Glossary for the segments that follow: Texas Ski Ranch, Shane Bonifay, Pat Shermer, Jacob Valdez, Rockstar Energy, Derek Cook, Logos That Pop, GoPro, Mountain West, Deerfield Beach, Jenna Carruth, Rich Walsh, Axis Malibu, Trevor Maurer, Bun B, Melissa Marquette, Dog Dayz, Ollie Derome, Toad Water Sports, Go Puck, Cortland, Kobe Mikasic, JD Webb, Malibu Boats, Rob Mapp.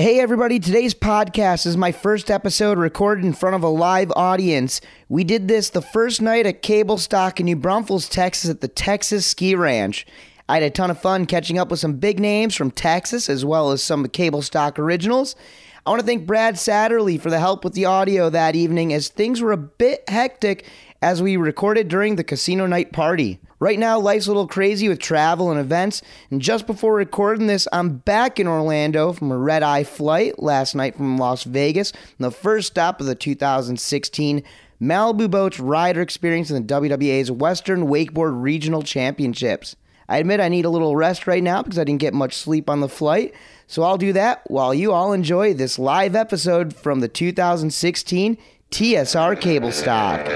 Hey everybody, today's podcast is my first episode recorded in front of a live audience. We did this the first night at Cable Stock in New Braunfels, Texas at the Texas Ski Ranch. I had a ton of fun catching up with some big names from Texas as well as some Cable Stock originals. I want to thank Brad Satterly for the help with the audio that evening as things were a bit hectic as we recorded during the casino night party. Right now, life's a little crazy with travel and events, and just before recording this, I'm back in Orlando from a red-eye flight last night from Las Vegas, the first stop of the 2016 Malibu Boats Rider Experience in the WWA's Western Wakeboard Regional Championships. I admit I need a little rest right now because I didn't get much sleep on the flight, so I'll do that while you all enjoy this live episode from the 2016 TSR Cable Stock.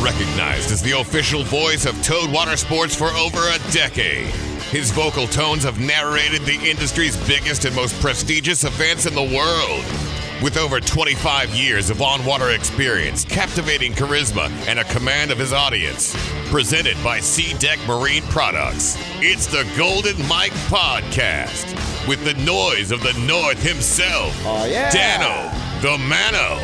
Recognized as the official voice of Toad Water Sports for over a decade, his vocal tones have narrated the industry's biggest and most prestigious events in the world. With over 25 years of on-water experience, captivating charisma, and a command of his audience. Presented by SeaDek Marine Products, it's the Golden Mike Podcast with the noise of the North himself, Dano the Mano.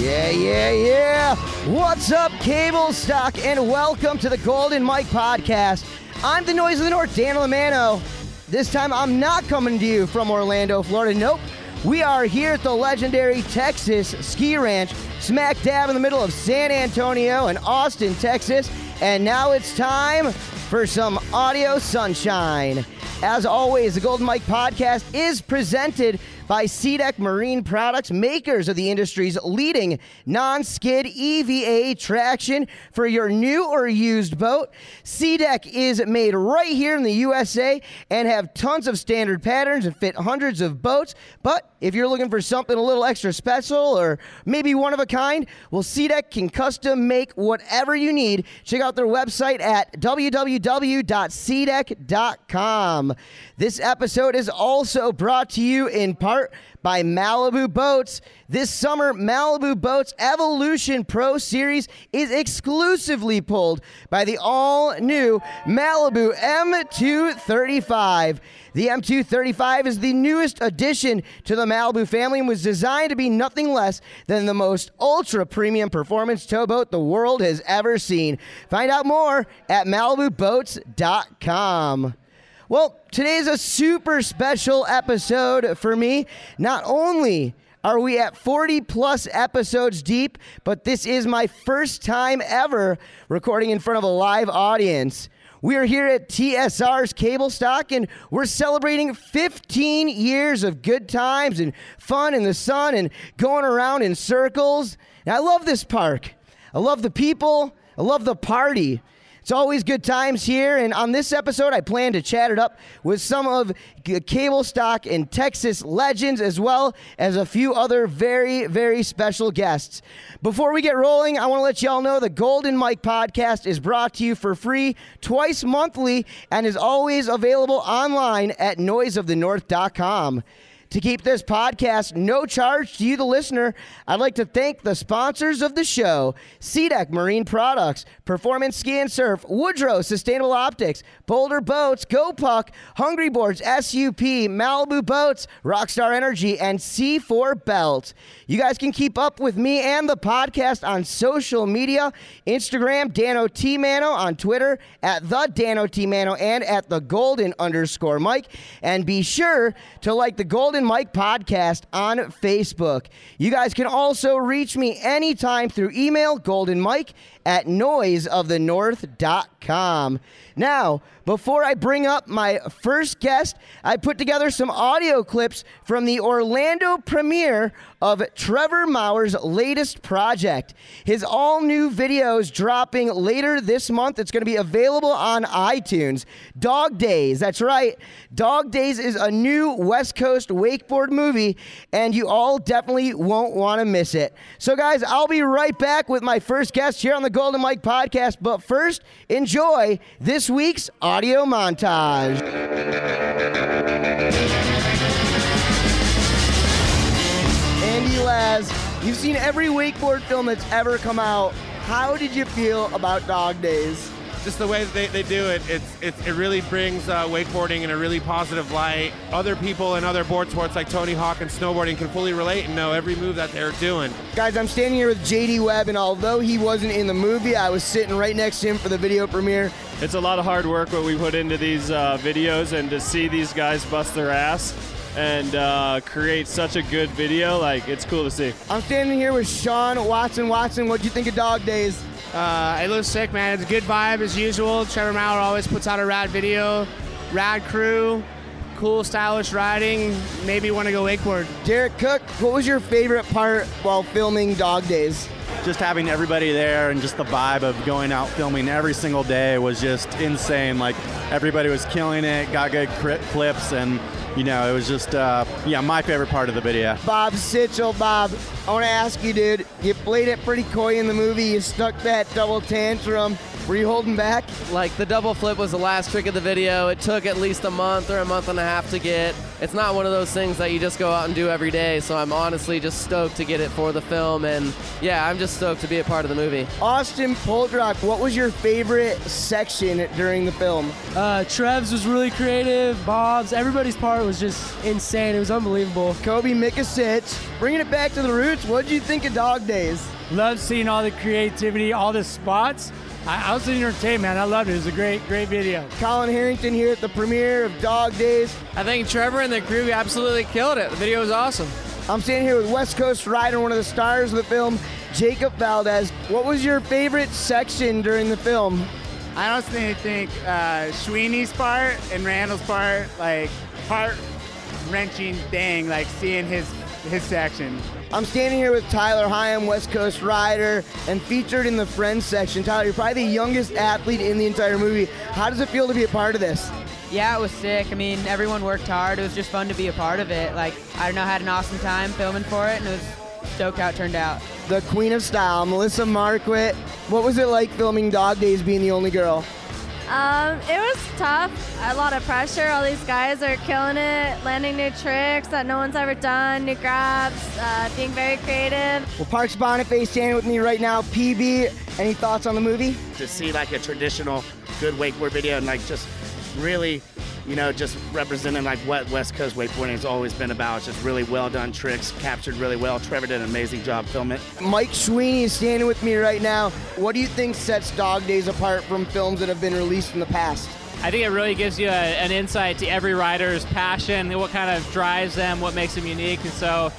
Yeah. What's up, Cable Stock, and welcome to the Golden Mike Podcast. I'm the noise of the North, Dano the Mano. This time, I'm not coming to you from Orlando, Florida. Nope. We are here at the legendary Texas Ski Ranch, smack dab in the middle of San Antonio and Austin, Texas. And now it's time for some audio sunshine. As always, the Golden Mike Podcast is presented by SeaDek Marine Products, makers of the industry's leading non-skid EVA traction for your new or used boat. SeaDek is made right here in the USA and have tons of standard patterns and fit hundreds of boats. But if you're looking for something a little extra special or maybe one of a kind, well, SeaDek can custom make whatever you need. Check out their website at www.seadek.com. This episode is also brought to you in part by Malibu Boats. This summer, Malibu Boats Evolution Pro Series is exclusively pulled by the all-new Malibu M235. The M235 is the newest addition to the Malibu family and was designed to be nothing less than the most ultra-premium performance towboat the world has ever seen. Find out more at MalibuBoats.com. Well, today's a super special episode for me. Not only are we at 40-plus episodes deep, but this is my first time ever recording in front of a live audience. We are here at TSR's Cable Stock, and we're celebrating 15 years of good times and fun in the sun and going around in circles. And I love this park. I love the people. I love the party. It's always good times here, and on this episode, I plan to chat it up with some of Cable Stock and Texas legends, as well as a few other very, very special guests. Before we get rolling, I want to let y'all know the Golden Mike Podcast is brought to you for free twice monthly and is always available online at noiseofthenorth.com. To keep this podcast no charge to you, the listener, I'd like to thank the sponsors of the show, SeaDek Marine Products, Performance Ski and Surf, Woodroze Sustainable Optics, Boulder Boats, Go Puck, Hungry Boards, SUP, Malibu Boats, Rockstar Energy, and C4 Belt. You guys can keep up with me and the podcast on social media, Instagram, Dano T Mano, on Twitter, at the Dano T Mano, and at the Golden_Mike. And be sure to like the Golden Mike Podcast on Facebook. You guys can also reach me anytime through email, goldenmike at noiseofthenorth.com. Now, before I bring up my first guest, I put together some audio clips from the Orlando premiere of Trevor Maurer's latest project. His all-new video is dropping later this month. It's going to be available on iTunes. Dog Dayz, that's right. Dog Dayz is a new West Coast wakeboard movie, and you all definitely won't want to miss it. So, guys, I'll be right back with my first guest here on the Golden Mike Podcast, but first, enjoy this week's audio montage. Andy Laz, you've seen every wakeboard film that's ever come out. How did you feel about Dog Dayz? just the way that they do it, it really brings wakeboarding in a really positive light. Other people in other board sports like Tony Hawk and snowboarding can fully relate and know every move that they're doing. Guys, I'm standing here with JD Webb, and although he wasn't in the movie, I was sitting right next to him for the video premiere. It's a lot of hard work what we put into these videos, and to see these guys bust their ass and create such a good video, like, it's cool to see. I'm standing here with Sean Watson. Watson, what'd you think of Dog Dayz? It looks sick, man. It's a good vibe as usual. Trevor Maurer always puts out a rad video. Rad crew, cool, stylish riding. Maybe want to go wakeboard. Derek Cook, what was your favorite part while filming Dog Dayz? Just having everybody there and just the vibe of going out filming every single day was just insane. Like, everybody was killing it, got good clips, and you know, it was just, yeah, my favorite part of the video. Bob Sitchell. Bob, I want to ask you, dude, you played it pretty coy in the movie. You stuck that double tantrum. Were you holding back? Like, the double flip was the last trick of the video. It took at least a month or a month and a half to get. It's not one of those things that you just go out and do every day, so I'm honestly just stoked to get it for the film, and yeah, I'm just stoked to be a part of the movie. Austin Poltrock, what was your favorite section during the film? Trev's was really creative, Bob's, everybody's part was just insane. It was unbelievable. Kobe Mikasic, bringing it back to the roots, what did you think of Dog Dayz? Loved seeing all the creativity, all the spots. I was entertained, man. I loved it. It was a great video. Colin Harrington here at the premiere of Dog Dayz. I think Trevor and the crew absolutely killed it. The video was awesome. I'm standing here with West Coast Rider, one of the stars of the film, Jacob Valdez. What was your favorite section during the film? I honestly think Sweeney's part and Randall's part, like, heart-wrenching thing, like seeing his section. I'm standing here with Tyler Hyam, West Coast Rider, and featured in the Friends section. Tyler, you're probably the youngest athlete in the entire movie. How does it feel to be a part of this? Yeah, it was sick. I mean, everyone worked hard. It was just fun to be a part of it. Like, I don't know, I had an awesome time filming for it, and it was stoked how it turned out. The Queen of Style, Melissa Marquette. What was it like filming Dog Dayz being the only girl? It was tough, a lot of pressure. All these guys are killing it, landing new tricks that no one's ever done, new grabs, being very creative. Well, Parks Bonifay standing with me right now, PB. Any thoughts on the movie? To see like a traditional good wakeboard video and like just really, you know, just representing like what West Coast wakeboarding has always been about. It's just really well done tricks, captured really well. Trevor did an amazing job filming it. Mike Sweeney is standing with me right now. What do you think sets Dog Dayz apart from films that have been released in the past? I think it really gives you an insight to every rider's passion, what kind of drives them, what makes them unique. And so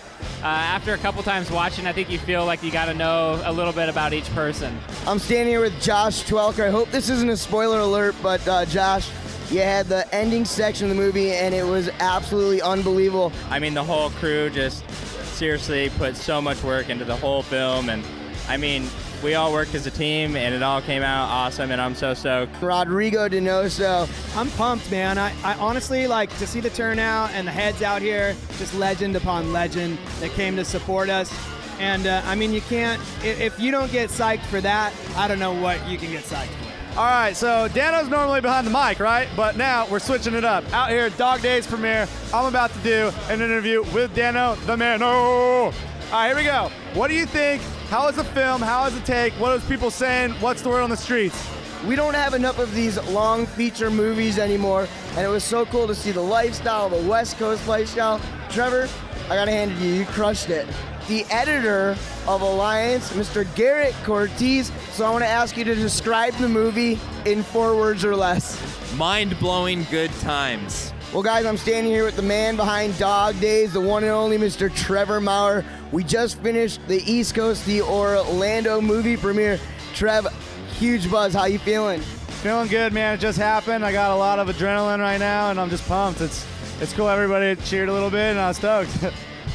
after a couple times watching, I think you feel like you got to know a little bit about each person. I'm standing here with Josh Twelker. I hope this isn't a spoiler alert, but Josh, you had the ending section of the movie, and it was absolutely unbelievable. I mean, the whole crew just seriously put so much work into the whole film, and I mean, we all worked as a team, and it all came out awesome, and I'm so stoked. Rodrigo Donoso. I'm pumped, man. I honestly, like, to see the turnout and the heads out here, just legend upon legend that came to support us. And, I mean, you can't, if you don't get psyched for that, I don't know what you can get psyched for. All right, so Dano's normally behind the mic, right? But now we're switching it up. Out here at Dog Dayz premiere, I'm about to do an interview with Dano the Mano. All right, here we go. What do you think? How was the film? How was the take? What are people saying? What's the word on the streets? We don't have enough of these long feature movies anymore, and it was so cool to see the lifestyle, the West Coast lifestyle. Trevor, I gotta hand it to you. You crushed it. The editor of Alliance, Mr. Garrett Cortez. So I want to ask you to describe the movie in 4 words or less. Mind-blowing good times. Well, guys, I'm standing here with the man behind Dog Dayz, the one and only Mr. Trevor Maurer. We just finished the East Coast, the Orlando movie premiere. Trev, huge buzz. How you feeling? Feeling good, man. It just happened. I got a lot of adrenaline right now, and I'm just pumped. It's cool. Everybody cheered a little bit, and I was stoked.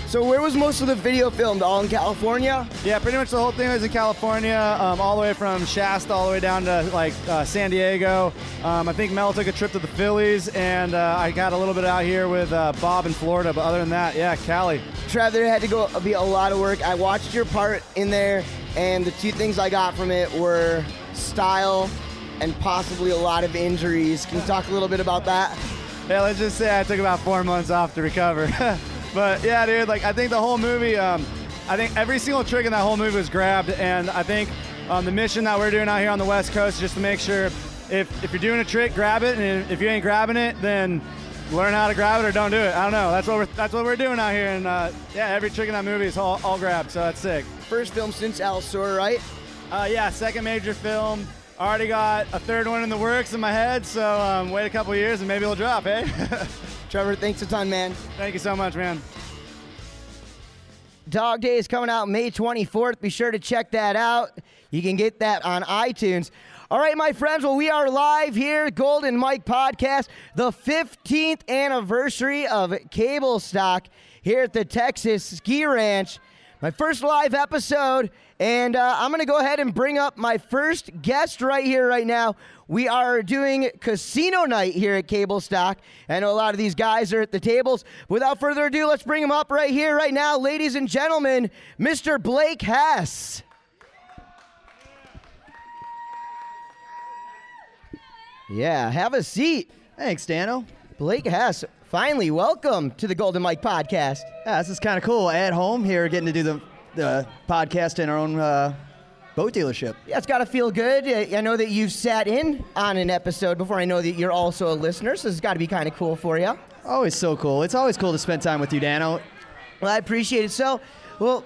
So where was most of the video filmed? All in California? Yeah, pretty much the whole thing was in California, all the way from Shasta all the way down to like San Diego. I think Mel took a trip to the Phillies, and I got a little bit out here with Bob in Florida, but other than that, yeah, Cali. Trev, there had to go be a lot of work. I watched your part in there, and the 2 things I got from it were style and possibly a lot of injuries. Can you talk a little bit about that? Yeah, let's just say I took about 4 months off to recover. But yeah, dude, like I think the whole movie, I think every single trick in that whole movie was grabbed, and I think the mission that we're doing out here on the West Coast is just to make sure if you're doing a trick, grab it, and if you ain't grabbing it, then learn how to grab it or don't do it. I don't know. That's what we're doing out here, and yeah, every trick in that movie is all grabbed, so that's sick. First film since Al Sore, right? Yeah, second major film. Already got a third one in the works in my head, so wait a couple years and maybe it'll drop, eh? Trevor, thanks a ton, man. Thank you so much, man. Dog Dayz is coming out May 24th. Be sure to check that out. You can get that on iTunes. All right, my friends, well, we are live here, Golden Mike Podcast, the 15th anniversary of Cable Stock here at the Texas Ski Ranch. My first live episode, and I'm going to go ahead and bring up my first guest right here, right now. We are doing casino night here at Cable Stock. I know a lot of these guys are at the tables. Without further ado, let's bring them up right here, right now. Ladies and gentlemen, Mr. Blake Hess. Yeah, have a seat. Thanks, Dano. Blake Hess. Finally, welcome to the Golden Mike Podcast. Yeah, this is kind of cool. At home here, getting to do the podcast in our own boat dealership. Yeah, it's got to feel good. I know that you've sat in on an episode before. I know that you're also a listener, so it's got to be kind of cool for you. Always so cool. It's always cool to spend time with you, Dano. Well, I appreciate it. So, well,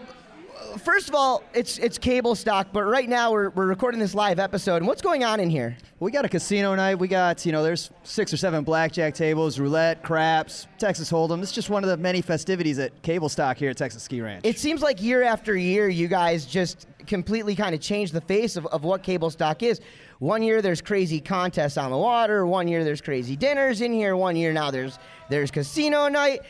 first of all, it's Cable Stock, but right now we're recording this live episode. And what's going on in here? We got a casino night. We got, you know, there's 6 or 7 blackjack tables, roulette, craps, Texas Hold'em. It's just one of the many festivities at Cable Stock here at Texas Ski Ranch. It seems like year after year you guys just completely kind of change the face of what Cable Stock is. One year there's crazy contests on the water. One year there's crazy dinners in here. One year now there's casino night.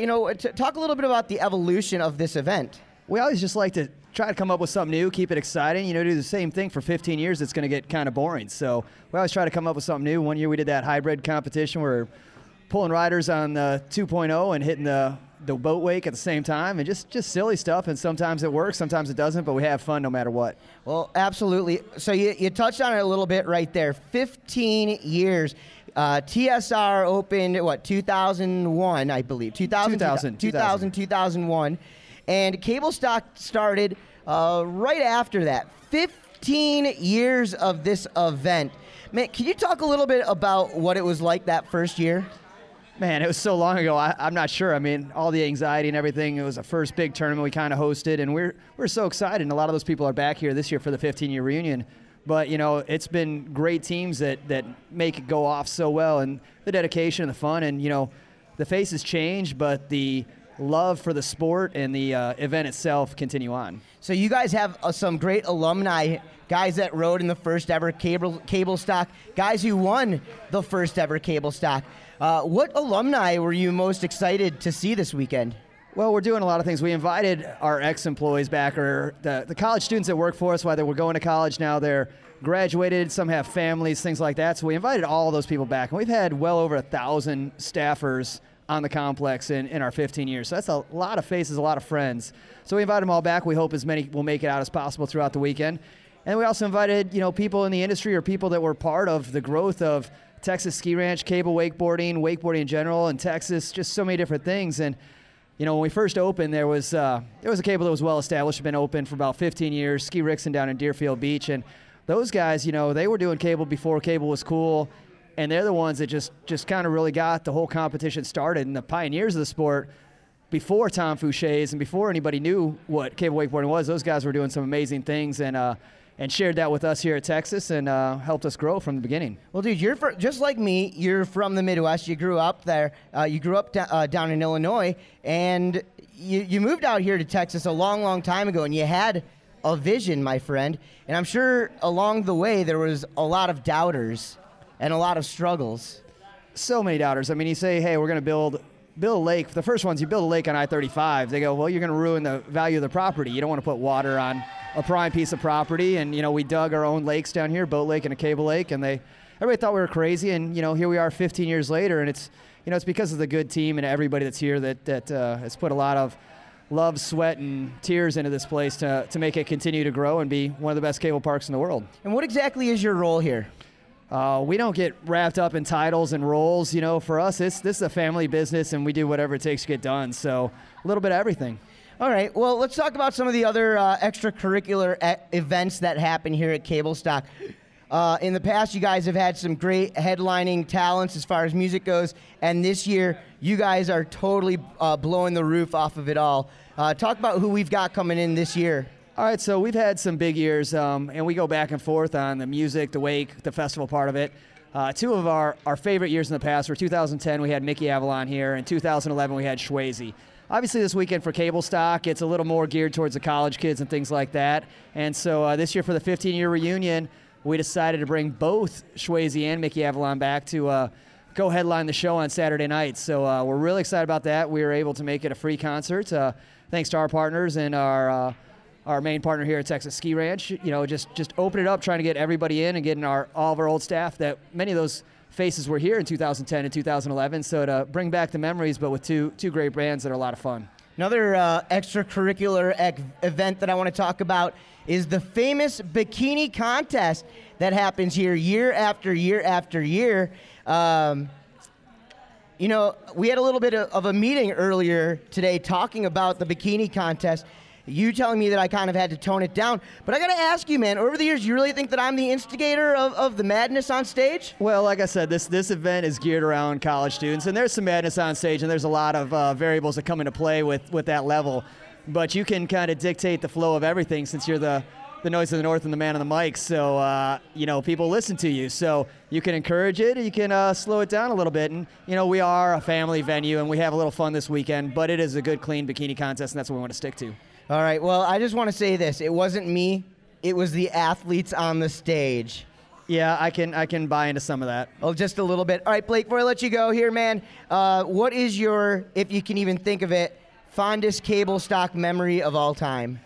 You know, talk a little bit about the evolution of this event. We always just like to try to come up with something new, keep it exciting. You know, do the same thing for 15 years, it's going to get kind of boring. So we always try to come up with something new. One year we did that hybrid competition where we're pulling riders on the 2.0 and hitting the boat wake at the same time, and just silly stuff. And sometimes it works, sometimes it doesn't, but we have fun no matter what. Well, absolutely. So you touched on it a little bit right there. 15 years. TSR opened, 2001, I believe. 2000, 2001. And Cable Stock started right after that. 15 years of this event. Man, can you talk a little bit about what it was like that first year? Man, it was so long ago, I'm not sure. I mean, all the anxiety and everything. It was the first big tournament we kind of hosted, and we're so excited. And a lot of those people are back here this year for the 15-year reunion. But, you know, it's been great teams that make it go off so well, and the dedication and the fun. And, you know, the faces change, but the love for the sport and the event itself continue on. So you guys have some great alumni, guys that rode in the first ever Cable Stock, guys who won the first ever Cable Stock. What alumni were you most excited to see this weekend? Well, we're doing a lot of things. We invited our ex-employees back, or the college students that work for us, while they were going to college. Now they're graduated, some have families, things like that. So we invited all those people back, and we've had well over 1,000 staffers on the complex in our 15 years. So that's a lot of faces, a lot of friends. So we invite them all back. We hope as many will make it out as possible throughout the weekend. And we also invited, you know, people in the industry or people that were part of the growth of Texas Ski Ranch, cable wakeboarding in general, and Texas, just so many different things. And, you know, when we first opened, there was a cable that was well-established, been open for about 15 years, Ski Rixon down in Deerfield Beach. And those guys, you know, they were doing cable before cable was cool. And they're the ones that just kind of really got the whole competition started, and the pioneers of the sport before Tom Fooshee and before anybody knew what cable wakeboarding was. Those guys were doing some amazing things and shared that with us here at Texas and helped us grow from the beginning. Well, dude, you're just like me. You're from the Midwest. You grew up there. You grew up down in Illinois, and you moved out here to Texas a long, long time ago, and you had a vision, my friend. And I'm sure along the way there was a lot of doubters and a lot of struggles. So many doubters. I mean, you say, hey, we're going to build a lake. The first ones, you build a lake on I-35. They go, well, you're going to ruin the value of the property. You don't want to put water on a prime piece of property. And, you know, we dug our own lakes down here, Boat Lake and a Cable Lake, and everybody thought we were crazy. And, you know, here we are 15 years later, and it's, you know, it's because of the good team and everybody that's here that has put a lot of love, sweat, and tears into this place to make it continue to grow and be one of the best cable parks in the world. And what exactly is your role here? We don't get wrapped up in titles and roles. You know, for us, this is a family business, and we do whatever it takes to get done. So a little bit of everything. All right. Well, let's talk about some of the other extracurricular events that happen here at Cable Stock. In the past, you guys have had some great headlining talents as far as music goes, and this year, you guys are totally blowing the roof off of it all. Talk about who we've got coming in this year. All right, so we've had some big years, and we go back and forth on the music, the wake, the festival part of it. Two of our favorite years in the past were 2010, we had Mickey Avalon here, and 2011, we had Shwayze. Obviously, this weekend for Cable Stock, it's a little more geared towards the college kids and things like that. And so this year for the 15-year reunion, we decided to bring both Shwayze and Mickey Avalon back to go headline the show on Saturday night. So we're really excited about that. We were able to make it a free concert, thanks to our partners and our main partner here at Texas Ski Ranch. You know, just open it up, trying to get everybody in and getting all of our old staff that many of those faces were here in 2010 and 2011, so to bring back the memories, but with two great brands that are a lot of fun. Another extracurricular event that I want to talk about is the famous bikini contest that happens here year after year after year. You know, we had a little bit of a meeting earlier today talking about the bikini contest. You telling me that I kind of had to tone it down. But I got to ask you, man, over the years, you really think that I'm the instigator of the madness on stage? Well, like I said, this event is geared around college students, and there's some madness on stage, and there's a lot of variables that come into play with that level. But you can kind of dictate the flow of everything since you're the noise of the north and the man on the mic. So, you know, people listen to you. So you can encourage it, you can slow it down a little bit. And, you know, we are a family venue, and we have a little fun this weekend, but it is a good, clean bikini contest, and that's what we want to stick to. All right, well, I just want to say this. It wasn't me. It was the athletes on the stage. Yeah, I can buy into some of that. Oh, just a little bit. All right, Blake, before I let you go here, man, what is your, if you can even think of it, fondest Cable Stock memory of all time?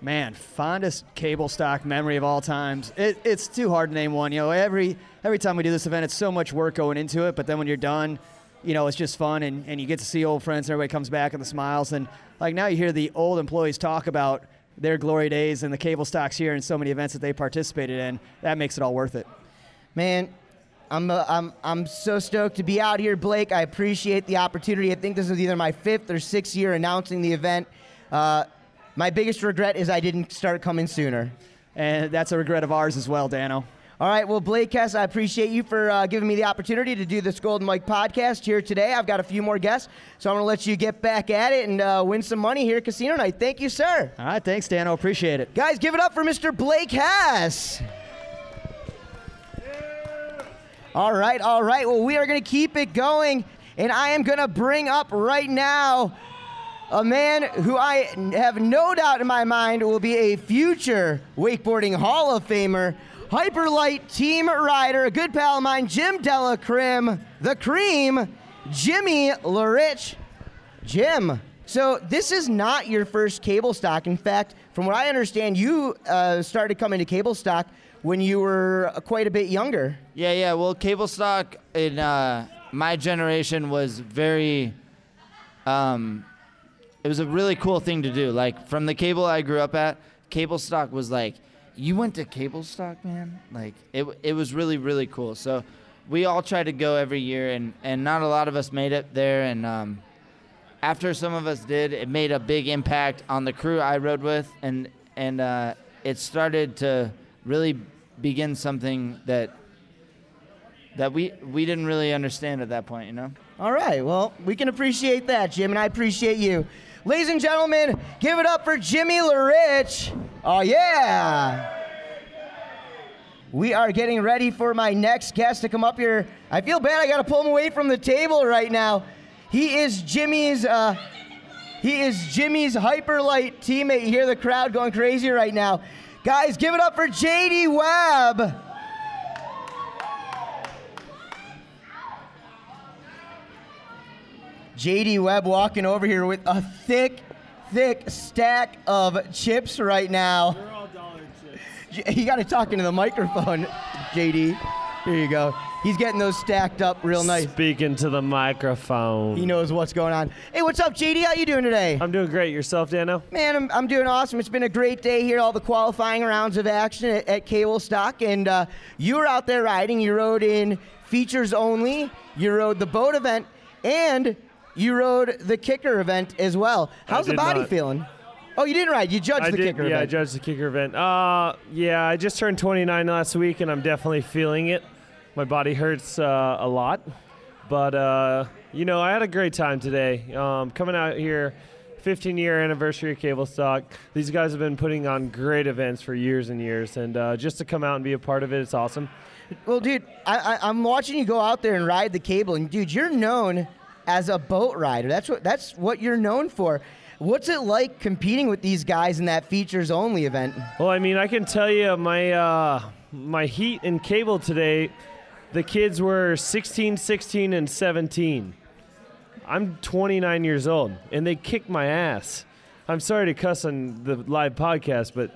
Man, fondest Cable Stock memory of all times. It's too hard to name one. You know, every time we do this event, it's so much work going into it, but then when you're done, you know, it's just fun, and you get to see old friends, and everybody comes back and the smiles. And, like, now you hear the old employees talk about their glory days and the Cable Stocks here and so many events that they participated in. That makes it all worth it. Man, I'm so stoked to be out here, Blake. I appreciate the opportunity. I think this is either my 5th or 6th year announcing the event. My biggest regret is I didn't start coming sooner. And that's a regret of ours as well, Dano. All right, well, Blake Hess, I appreciate you for giving me the opportunity to do this Golden Mike podcast here today. I've got a few more guests, so I'm going to let you get back at it and win some money here at Casino Night. Thank you, sir. All right, thanks, Dano. Appreciate it. Guys, give it up for Mr. Blake Hess. Yeah. All right. Well, we are going to keep it going, and I am going to bring up right now a man who I have no doubt in my mind will be a future Wakeboarding Hall of Famer, Hyperlite team rider, a good pal of mine, Jim Delacrim, the Cream, Jimmy Lariche. Jim, so this is not your first Cable Stock. In fact, from what I understand, you started coming to Cable Stock when you were quite a bit younger. Yeah. Well, Cable Stock in my generation was very, it was a really cool thing to do. Like, from the cable I grew up at, Cable Stock was like, you went to Cable Stock, man? Like, it was really, really cool. So we all tried to go every year, and not a lot of us made it there. And after some of us did, it made a big impact on the crew I rode with. And it started to really begin something that we didn't really understand at that point, you know? All right. Well, we can appreciate that, Jim, and I appreciate you. Ladies and gentlemen, give it up for Jimmy Lariche. Oh, yeah. We are getting ready for my next guest to come up here. I feel bad. I got to pull him away from the table right now. He is Jimmy's Hyperlite teammate. You hear the crowd going crazy right now. Guys, give it up for JD Webb. JD Webb walking over here with a thick stack of chips right now. They're all dollar chips. You got to talk into the microphone, JD. Here you go. He's getting those stacked up real nice. Speaking to the microphone. He knows what's going on. Hey, what's up, JD? How you doing today? I'm doing great. Yourself, Dano? Man, I'm doing awesome. It's been a great day here, all the qualifying rounds of action at Cable Stock, and you were out there riding. You rode in features only. You rode the boat event, and you rode the kicker event as well. How's the body feeling? Oh, you didn't ride. You judged the kicker event. Yeah, I judged the kicker event. Yeah, I just turned 29 last week, and I'm definitely feeling it. My body hurts a lot. But, you know, I had a great time today. Coming out here, 15-year anniversary of Cable Stock. These guys have been putting on great events for years and years, and just to come out and be a part of it, it's awesome. Well, dude, I'm watching you go out there and ride the cable, and, dude, you're known as a boat rider. That's what you're known for. What's it like competing with these guys in that features-only event? Well, I mean, I can tell you my heat and cable today, the kids were 16, 16, and 17. I'm 29 years old, and they kicked my ass. I'm sorry to cuss on the live podcast, but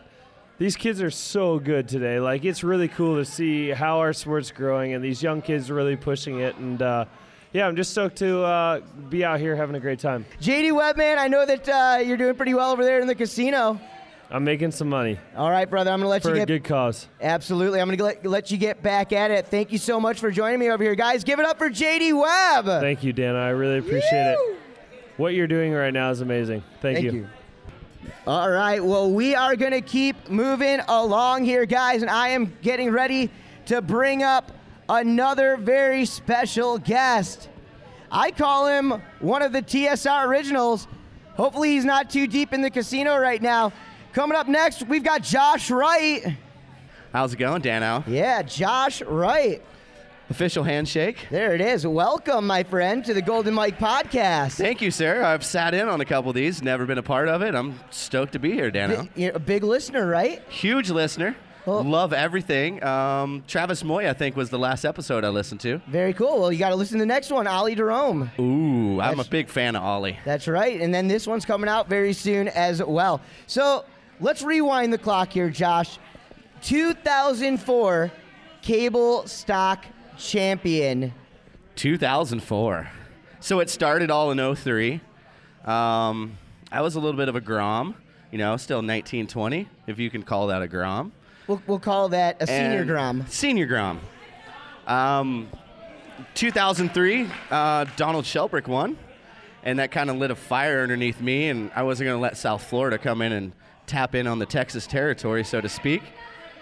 these kids are so good today. Like, it's really cool to see how our sport's growing, and these young kids are really pushing it, and yeah, I'm just stoked to be out here having a great time. JD Webb, man, I know that you're doing pretty well over there in the casino. I'm making some money. All right, brother. I'm going to let you get... For a good cause. Absolutely. I'm going to let you get back at it. Thank you so much for joining me over here. Guys, give it up for JD Webb. Thank you, Dana. I really appreciate it. What you're doing right now is amazing. Thank you. All right. Well, we are going to keep moving along here, guys, and I am getting ready to bring up another very special guest. I call him one of the TSR originals. Hopefully he's not too deep in the casino right now. Coming up next, we've got Josh Wright. How's it going, Dano? Yeah, Josh Wright. Official handshake. There it is. Welcome, my friend, to the Golden Mike Podcast. Thank you, sir. I've sat in on a couple of these, never been a part of it. I'm stoked to be here, Dano. You're a big listener, right? Huge listener. Well, love everything. Travis Moy, I think, was the last episode I listened to. Very cool. Well, you got to listen to the next one, Ollie Derome. Ooh, I'm a big fan of Ollie. That's right. And then this one's coming out very soon as well. So let's rewind the clock here, Josh. 2004 Cable Stock champion. 2004. So it started all in 2003. I was a little bit of a Grom, you know, still 19, 20, if you can call that a Grom. We'll call that a senior Grom. Senior Grom. 2003, Donald Shelbrick won, and that kind of lit a fire underneath me, and I wasn't going to let South Florida come in and tap in on the Texas territory, so to speak.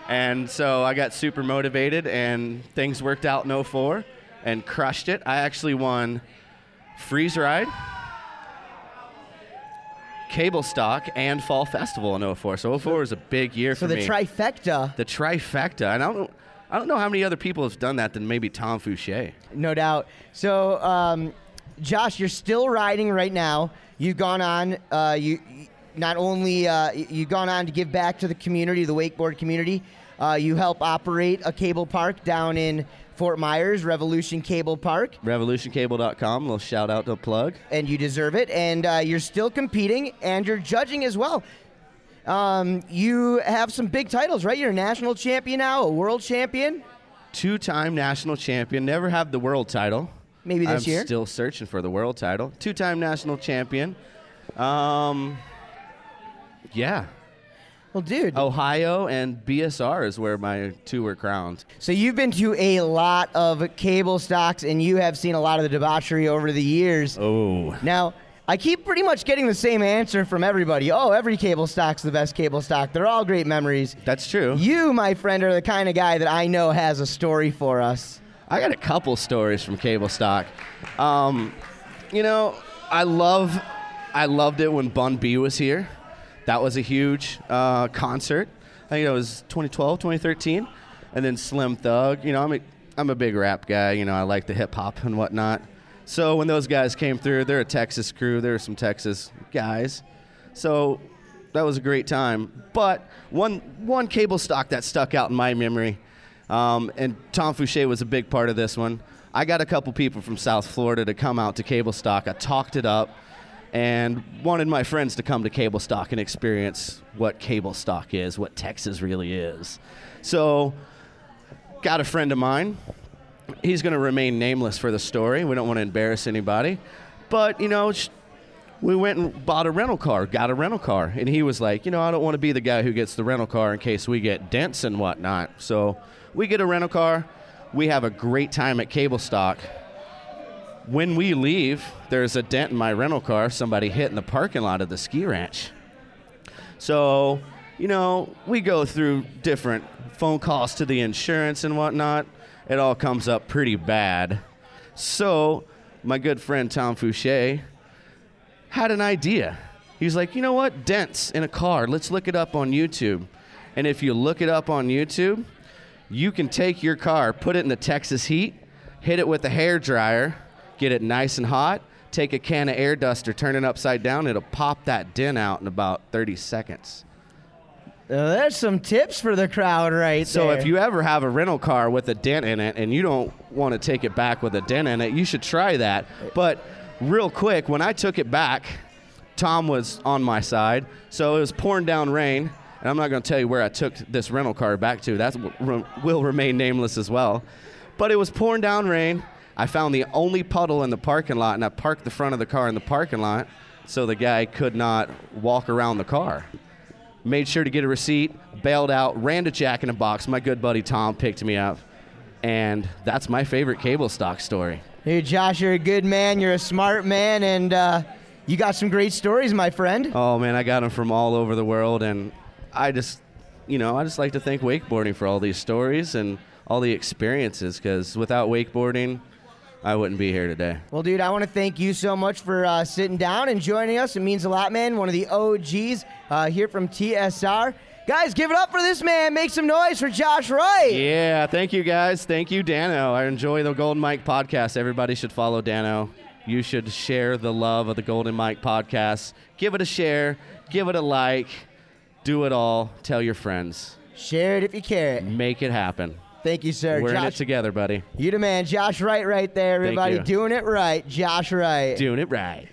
And so I got super motivated, and things worked out in 2004 and crushed it. I actually won Freeze Ride, Cable Stock, and Fall Festival in 2004. So 2004 was a big year for me. So the trifecta. The trifecta. And I don't know how many other people have done that than maybe Tom Fooshee. No doubt. So, Josh, you're still riding right now. You've gone on. You've gone on to give back to the community, the wakeboard community. You help operate a cable park down in Fort Myers, Revolution Cable Park. RevolutionCable.com, a little shout out to a plug. And you deserve it. And you're still competing, and you're judging as well. You have some big titles, right? You're a national champion now, a world champion. Two-time national champion. Never have the world title. Maybe this year. I'm still searching for the world title. Two-time national champion. Yeah. Well, dude. Ohio and BSR is where my two were crowned. So you've been to a lot of Cable Stocks, and you have seen a lot of the debauchery over the years. Oh. Now, I keep pretty much getting the same answer from everybody. Oh, every Cable Stock's the best Cable Stock. They're all great memories. That's true. You, my friend, are the kind of guy that I know has a story for us. I got a couple stories from Cable Stock. You know, I loved it when Bun B was here. That was a huge concert. I think it was 2012, 2013. And then Slim Thug. You know, I'm a big rap guy. You know, I like the hip-hop and whatnot. So when those guys came through, they're a Texas crew. There were some Texas guys. So that was a great time. But one Cable Stock that stuck out in my memory, and Tom Fooshee was a big part of this one. I got a couple people from South Florida to come out to Cable Stock. I talked it up and wanted my friends to come to Cable Stock and experience what Cable Stock is, what Texas really is. So, got a friend of mine. He's going to remain nameless for the story. We don't want to embarrass anybody. But, you know, we went and bought a rental car, got a rental car. And he was like, you know, I don't want to be the guy who gets the rental car in case we get dents and whatnot. So, we get a rental car. We have a great time at Cable Stock. When we leave, there's a dent in my rental car, somebody hit in the parking lot of the ski ranch. So, you know, we go through different phone calls to the insurance and whatnot. It all comes up pretty bad. So my good friend Tom Fooshee had an idea. He's like, you know what? Dents in a car. Let's look it up on YouTube. And if you look it up on YouTube, you can take your car, put it in the Texas heat, hit it with a hairdryer, get it nice and hot, take a can of air duster, turn it upside down, it'll pop that dent out in about 30 seconds. There's some tips for the crowd right there. So if you ever have a rental car with a dent in it and you don't want to take it back with a dent in it, you should try that. But real quick, when I took it back, Tom was on my side, so it was pouring down rain. And I'm not going to tell you where I took this rental car back to. That will remain nameless as well. But it was pouring down rain. I found the only puddle in the parking lot, and I parked the front of the car in the parking lot so the guy could not walk around the car. Made sure to get a receipt, bailed out, ran to Jack in a Box. My good buddy Tom picked me up. And that's my favorite Cable Stock story. Dude, Josh, you're a good man. You're a smart man. And you got some great stories, my friend. Oh, man, I got them from all over the world. And I just like to thank wakeboarding for all these stories and all the experiences, because without wakeboarding, I wouldn't be here today. Well, dude, I want to thank you so much for sitting down and joining us. It means a lot, man. One of the OGs here from TSR. Guys, give it up for this man. Make some noise for Josh Wright. Yeah, thank you, guys. Thank you, Dano. I enjoy the Golden Mike Podcast. Everybody should follow Dano. You should share the love of the Golden Mike Podcast. Give it a share. Give it a like. Do it all. Tell your friends. Share it if you care. Make it happen. Thank you, sir. We're in it together, buddy. You the man. Josh Wright right there, everybody. Doing it right. Josh Wright. Doing it right.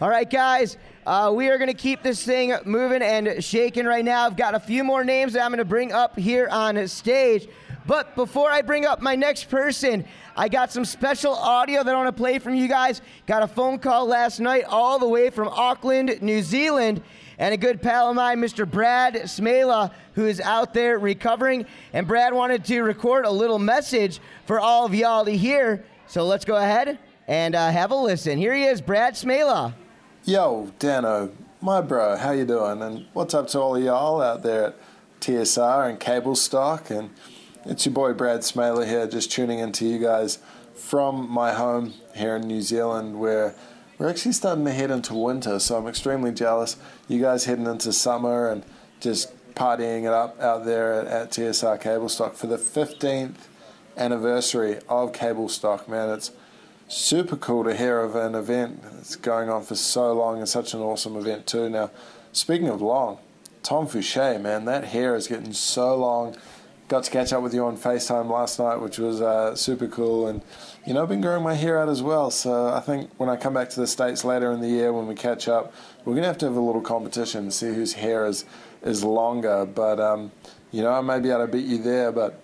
All right, guys. We are going to keep this thing moving and shaking right now. I've got a few more names that I'm going to bring up here on stage. But before I bring up my next person, I got some special audio that I want to play from you guys. Got a phone call last night all the way from Auckland, New Zealand. And a good pal of mine, Mr. Brad Smeele, who is out there recovering. And Brad wanted to record a little message for all of y'all to hear. So let's go ahead and have a listen. Here he is, Brad Smeele. Yo, Dano, my bro, how you doing? And what's up to all of y'all out there at TSR and Cable Stock? And it's your boy Brad Smeele here, just tuning in to you guys from my home here in New Zealand, where we're actually starting to head into winter, so I'm extremely jealous. You guys heading into summer and just partying it up out there at TSR Cable Stock for the 15th anniversary of Cable Stock. Man, it's super cool to hear of an event that's going on for so long and such an awesome event too. Now, speaking of long, Tom Fooshee, man, that hair is getting so long. Got to catch up with you on FaceTime last night, which was super cool. And, you know, I've been growing my hair out as well. So I think when I come back to the States later in the year when we catch up, we're going to have a little competition to see whose hair is longer. But, you know, I may be able to beat you there. But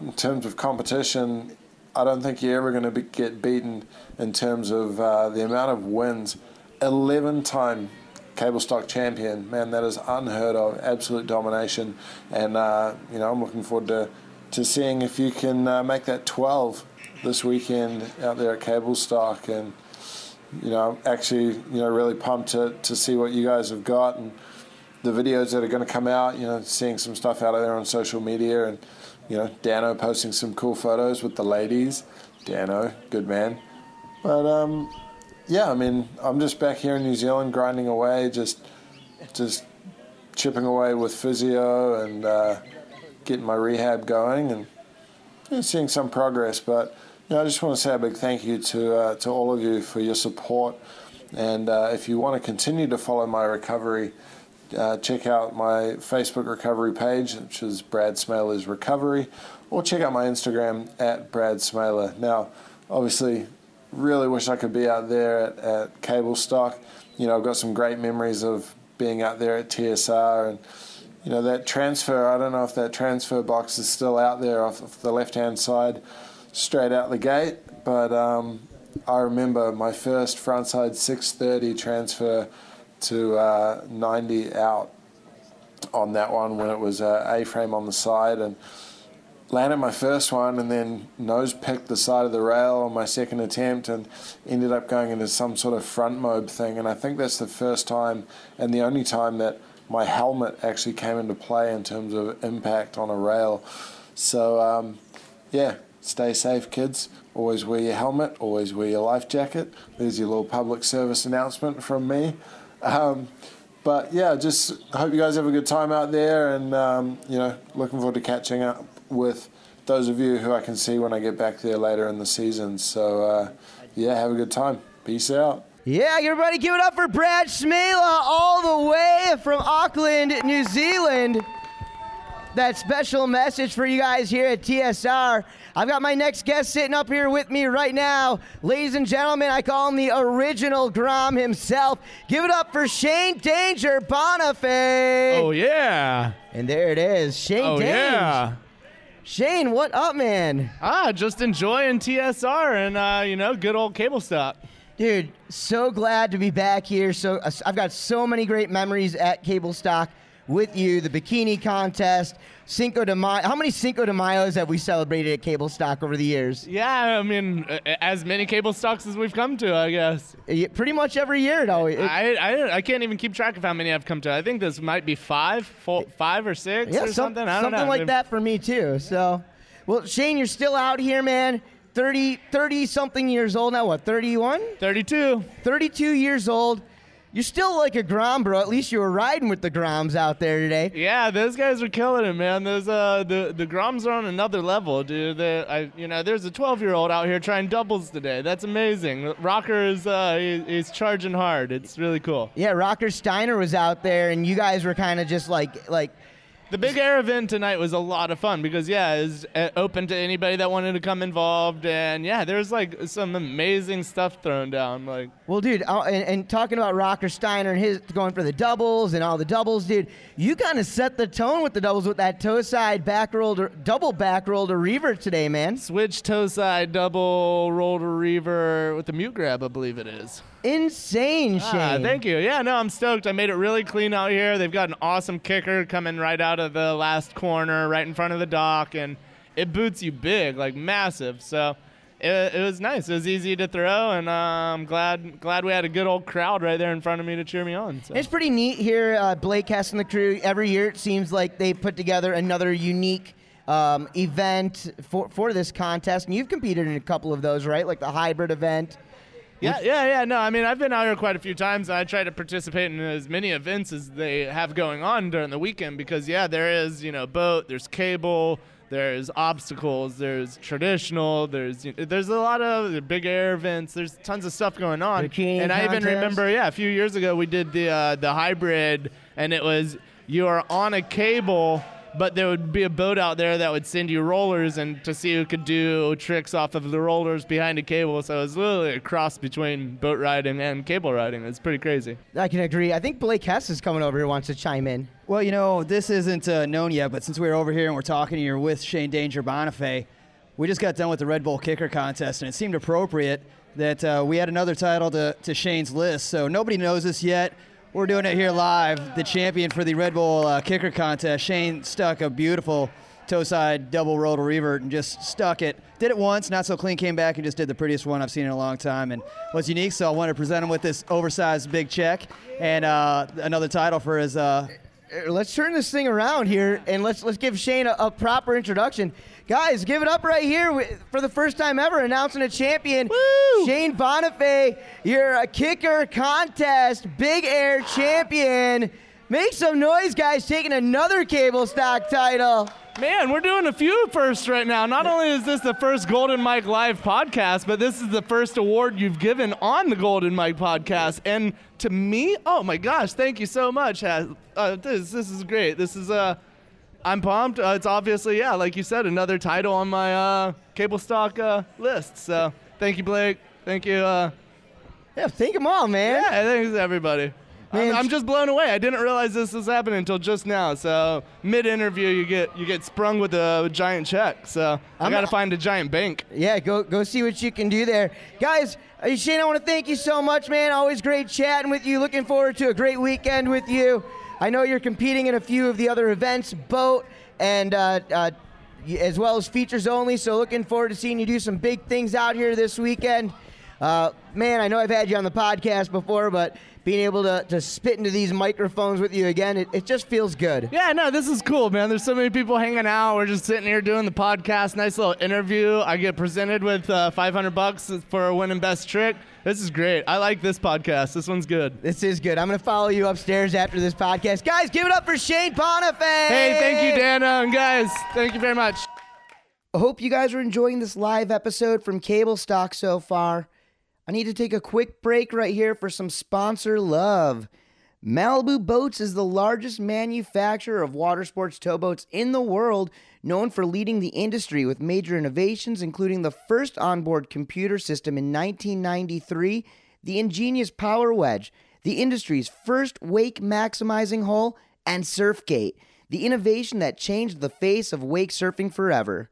in terms of competition, I don't think you're ever going to get beaten in terms of the amount of wins. 11-time Cable Stock champion, man, that is unheard of, absolute domination. And, you know, I'm looking forward to seeing if you can make that 12 this weekend out there at Cable Stock. And, you know, I'm actually, you know, really pumped to see what you guys have got and the videos that are going to come out, you know, seeing some stuff out there on social media and, you know, Dano posting some cool photos with the ladies. Dano, good man. But, yeah, I mean, I'm just back here in New Zealand grinding away, just chipping away with physio and getting my rehab going and, you know, seeing some progress. But, you know, I just want to say a big thank you to all of you for your support. And if you want to continue to follow my recovery, check out my Facebook recovery page, which is Brad Smailer's Recovery, or check out my Instagram at Brad Smeele. Now, obviously, really wish I could be out there at Cable Stock. You know, I've got some great memories of being out there at TSR. And, you know, that transfer, I don't know if that transfer box is still out there off the left-hand side, straight out the gate. But I remember my first frontside 630 transfer to 90 out on that one when it was A-frame on the side. And landed my first one and then nose-picked the side of the rail on my second attempt and ended up going into some sort of front mob thing. And I think that's the first time and the only time that my helmet actually came into play in terms of impact on a rail. So yeah, stay safe, kids. Always wear your helmet, always wear your life jacket. There's your little public service announcement from me. But yeah, just hope you guys have a good time out there, and you know, looking forward to catching up with those of you who I can see when I get back there later in the season. So yeah, have a good time. Peace out. Yeah, everybody give it up for Brad Smeele all the way from Auckland, New Zealand. That special message for you guys here at TSR. I've got my next guest sitting up here with me right now. Ladies and gentlemen, I call him the original Grom himself. Give it up for Shane "Danger" Bonifay. Oh, yeah. And there it is, Shane Danger. Yeah. Shane, what up, man? Just enjoying TSR and, you know, good old Cable Stock. Dude, so glad to be back here. So I've got so many great memories at Cable Stock with you, the bikini contest, Cinco de Mayo. How many Cinco de Mayos have we celebrated at Cable Stock over the years? Yeah, I mean, as many Cable Stocks as we've come to, I guess. Pretty much every year, though. I can't even keep track of how many I've come to. I think this might be five or six or something. I don't know. Something like that for me, too. So, well, Shane, you're still out here, man. 30-something years old now. What, 31? 32. 32 years old. You're still like a Grom, bro. At least you were riding with the Groms out there today. Yeah, those guys are killing it, man. Those the Groms are on another level, dude. There's a 12-year-old out here trying doubles today. That's amazing. Rocker is he's charging hard. It's really cool. Yeah, Rocker Steiner was out there, and you guys were kind of just like. The Big Air event tonight was a lot of fun because, yeah, it was open to anybody that wanted to come involved. And, yeah, there's, like, some amazing stuff thrown down. Like, well, dude, and talking about Rocker Steiner and his going for the doubles and all the doubles, dude, you kind of set the tone with the doubles with that toe-side back roll to, double back roll to reaver today, man. Switch toe-side double roll to reaver with the mute grab, I believe it is. Insane, Shane. Thank you. Yeah, no, I'm stoked. I made it really clean out here. They've got an awesome kicker coming right out of the last corner, right in front of the dock, and it boots you big, like massive. So it was nice. It was easy to throw, and I'm glad we had a good old crowd right there in front of me to cheer me on. So. It's pretty neat here. Blake Hess and the crew, every year it seems like they put together another unique event for this contest, and you've competed in a couple of those, right, like the hybrid event. Yeah. No, I mean, I've been out here quite a few times. I try to participate in as many events as they have going on during the weekend because, yeah, there is, you know, boat, there's cable, there's obstacles, there's traditional, there's a lot of Big Air events. There's tons of stuff going on. And I even remember, a few years ago we did the hybrid, and it was you are on a cable, but there would be a boat out there that would send you rollers and to see who could do tricks off of the rollers behind a cable. So it was literally a cross between boat riding and cable riding. It's pretty crazy. I can agree. I think Blake Hess is coming over here, wants to chime in. Well, you know, this isn't known yet, but since we're over here and we're talking here with Shane "Danger" Bonifay, we just got done with the Red Bull Kicker Contest, and it seemed appropriate that we add another title to Shane's list. So nobody knows this yet. We're doing it here live. The champion for the Red Bull Kicker Contest, Shane, stuck a beautiful toe-side double roll to revert and just stuck it. Did it once, not so clean, came back and just did the prettiest one I've seen in a long time and was unique, so I wanted to present him with this oversized big check and another title for his... Let's turn this thing around here and let's give Shane a proper introduction. Guys, give it up right here for the first time ever announcing a champion. Woo! Shane Bonifay, you're a kicker contest Big Air champion. Make some noise, guys, taking another Cable Stock title. Man, we're doing a few firsts right now. Not only is this the first Golden Mike Live podcast, but this is the first award you've given on the Golden Mike podcast. And to me, oh my gosh, thank you so much. This is great. This is, I'm pumped. It's obviously, yeah, like you said, another title on my Cable Stock list. So thank you, Blake. Thank you. Yeah, thank them all, man. Yeah, thanks everybody. Man, I'm just blown away. I didn't realize this was happening until just now. So mid-interview, you get sprung with a giant check. So I got to find a giant bank. Yeah, go see what you can do there. Guys, Shane, I want to thank you so much, man. Always great chatting with you. Looking forward to a great weekend with you. I know you're competing in a few of the other events, boat, and as well as features only. So looking forward to seeing you do some big things out here this weekend. Man, I know I've had you on the podcast before, but being able to spit into these microphones with you again, it just feels good. Yeah, no, this is cool, man. There's so many people hanging out. We're just sitting here doing the podcast. Nice little interview. I get presented with $500 for winning best trick. This is great. I like this podcast. This one's good. This is good. I'm going to follow you upstairs after this podcast. Guys, give it up for Shane Bonifay. Hey, thank you, Dano. And guys, thank you very much. I hope you guys are enjoying this live episode from Cable Stock so far. I need to take a quick break right here for some sponsor love. Malibu Boats is the largest manufacturer of water sports towboats in the world, known for leading the industry with major innovations, including the first onboard computer system in 1993, the ingenious power wedge, the industry's first wake-maximizing hull, and Surfgate, the innovation that changed the face of wake surfing forever.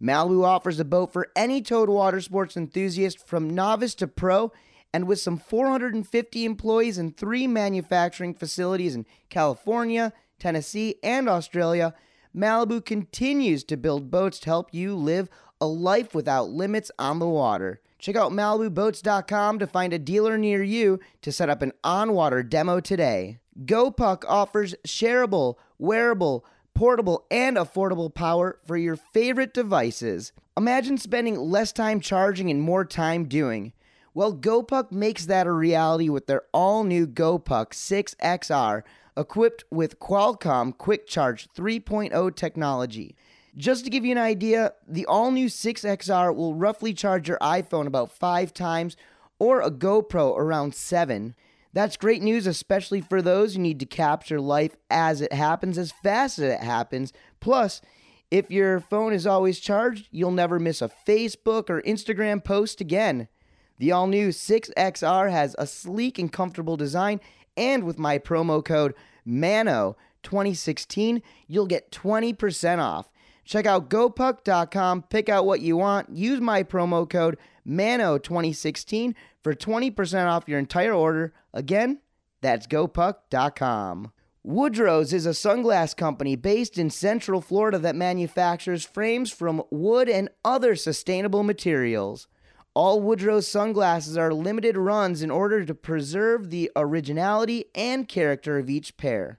Malibu offers a boat for any Toad Water Sports enthusiast from novice to pro, and with some 450 employees in 3 manufacturing facilities in California, Tennessee, and Australia, Malibu continues to build boats to help you live a life without limits on the water. Check out MalibuBoats.com to find a dealer near you to set up an on-water demo today. Go Puck offers shareable, wearable, portable, and affordable power for your favorite devices. Imagine spending less time charging and more time doing. Well, Go Puck makes that a reality with their all-new Go Puck 6XR, equipped with Qualcomm Quick Charge 3.0 technology. Just to give you an idea, the all-new 6XR will roughly charge your iPhone about 5 times or a GoPro around 7. That's great news, especially for those who need to capture life as it happens, as fast as it happens. Plus, if your phone is always charged, you'll never miss a Facebook or Instagram post again. The all-new 6XR has a sleek and comfortable design, and with my promo code MANO2016, you'll get 20% off. Check out GoPuck.com, pick out what you want, use my promo code MANO2016 for 20% off your entire order. Again, that's GoPuck.com. Woodroze is a sunglass company based in Central Florida that manufactures frames from wood and other sustainable materials. All Woodroze sunglasses are limited runs in order to preserve the originality and character of each pair.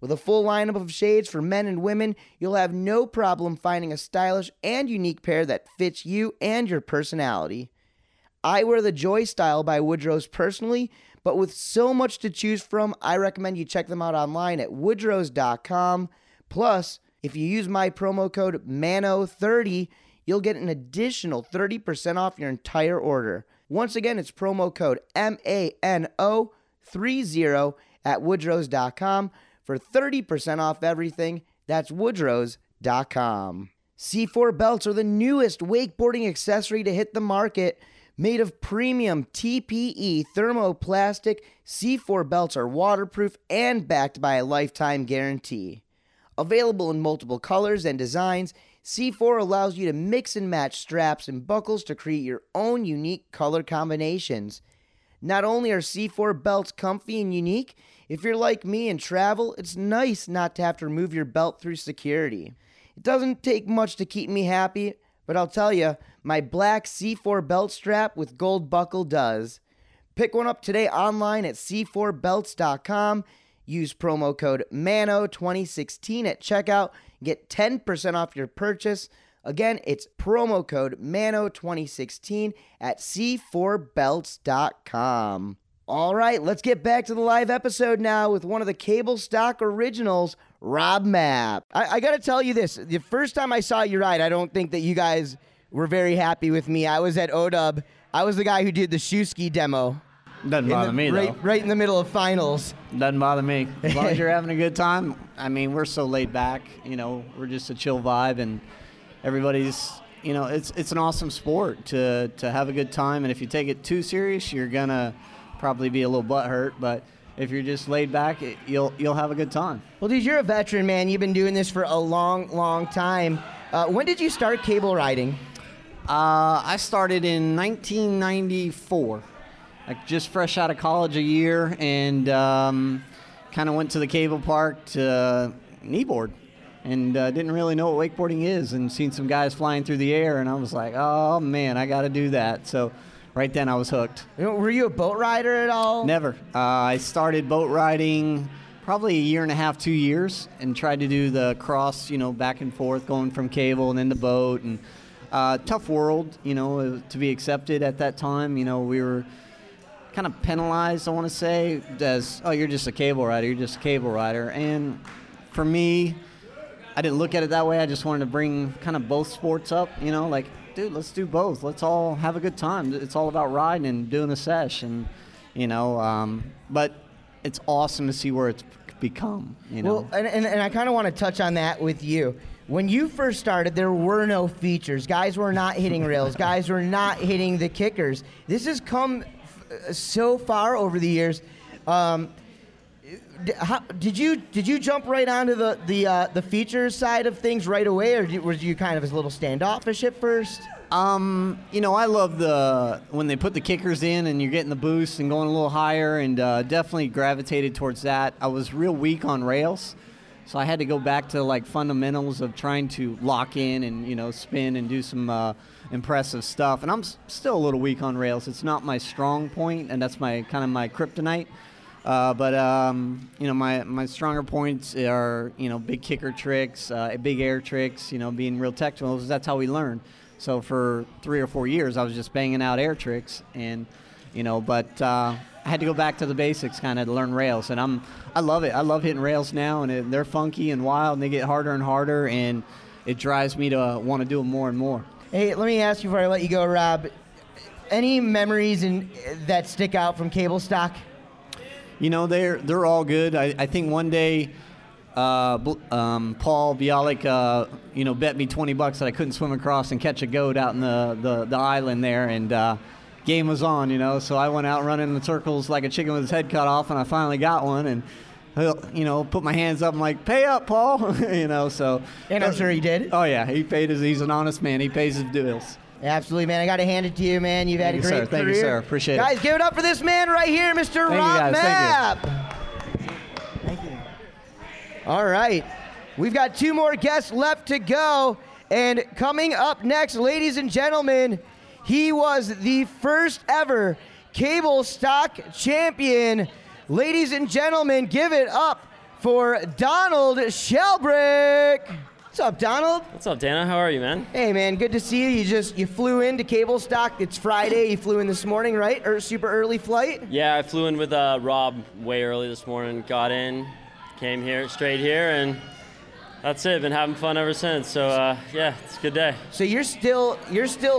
With a full lineup of shades for men and women, you'll have no problem finding a stylish and unique pair that fits you and your personality. I wear the Joy Style by Woodroze personally, but with so much to choose from, I recommend you check them out online at woodroze.com. Plus, if you use my promo code MANO30, you'll get an additional 30% off your entire order. Once again, it's promo code MANO30 at woodroze.com for 30% off everything. That's woodroze.com. C4 Belts are the newest wakeboarding accessory to hit the market. Made of premium TPE thermoplastic, C4 belts are waterproof and backed by a lifetime guarantee. Available in multiple colors and designs, C4 allows you to mix and match straps and buckles to create your own unique color combinations. Not only are C4 belts comfy and unique, if you're like me and travel, it's nice not to have to remove your belt through security. It doesn't take much to keep me happy, but I'll tell you, my black C4 belt strap with gold buckle does. Pick one up today online at c4belts.com. Use promo code MANO2016 at checkout. Get 10% off your purchase. Again, it's promo code MANO2016 at c4belts.com. All right, let's get back to the live episode now with one of the Cable Stock originals, Rob Mapp. I got to tell you this. The first time I saw you ride, I don't think that you guys were very happy with me. I was at O-Dub. I was the guy who did the shoe ski demo. Doesn't bother me, though. Right in the middle of finals. Doesn't bother me. As long as you're having a good time. I mean, we're so laid back. You know, we're just a chill vibe, and everybody's, you know, it's an awesome sport to have a good time. And if you take it too serious, you're going to probably be a little butthurt, but if you're just laid back, you'll have a good time. Well, dude, you're a veteran, man. You've been doing this for a long, long time. When did you start cable riding? I started in 1994, like just fresh out of college a year, and kind of went to the cable park to kneeboard, and didn't really know what wakeboarding is, and seen some guys flying through the air, and I was like, oh man, I got to do that. So Right then, I was hooked. Were you a boat rider at all? Never. I started boat riding probably a year and a half, 2 years, and tried to do the cross, back and forth, going from cable and then the boat. And tough world, to be accepted at that time. We were kind of penalized, I want to say, as, oh, you're just a cable rider, you're just a cable rider. And for me, I didn't look at it that way. I just wanted to bring kind of both sports up, like, dude, let's do both. Let's all have a good time. It's all about riding and doing a sesh. And, but it's awesome to see where it's become, Well, and I kind of want to touch on that with you. When you first started, there were no features. Guys were not hitting rails. Guys were not hitting the kickers. This has come so far over the years. Did you jump right onto the features side of things right away, or were you kind of a little standoffish at first? I love when they put the kickers in and you're getting the boost and going a little higher, and definitely gravitated towards that. I was real weak on rails. So I had to go back to fundamentals of trying to lock in and spin and do some impressive stuff. And I'm still a little weak on rails. It's not my strong point, and that's my kryptonite. My stronger points are big kicker tricks, big air tricks. Being real technical. That's how we learn. So for 3 or 4 years, I was just banging out air tricks, and I had to go back to the basics, kind of, to learn rails, and I love it. I love hitting rails now, and they're funky and wild, and they get harder and harder, and it drives me to want to do them more and more. Hey, let me ask you before I let you go, Rob, any memories that stick out from Cable Stock? They're all good. I think one day Paul Bialik, bet me $20 that I couldn't swim across and catch a goat out in the island there, and game was on, so I went out running in the circles like a chicken with his head cut off, and I finally got one, and, put my hands up, and pay up, Paul, so. And I'm sure he did. Oh, yeah, he paid he's an honest man, he pays his dues. Absolutely, man, I got to hand it to you, man, you've had a great career. Thank you, sir, appreciate it. Guys, give it up for this man right here, Mr. Rob Mapp. Thank you. All right, we've got 2 more guests left to go, and coming up next, ladies and gentlemen, he was the first ever Cable Stock champion. Ladies and gentlemen, give it up for Donald Shelbrick. What's up, Donald? What's up, Dana? How are you, man? Hey, man, good to see you. You flew into Cable Stock. It's Friday. You flew in this morning, right? Or super early flight? Yeah, I flew in with Rob way early this morning. Got in, came here, straight here, and that's it. Been having fun ever since. So yeah, it's a good day. So you're still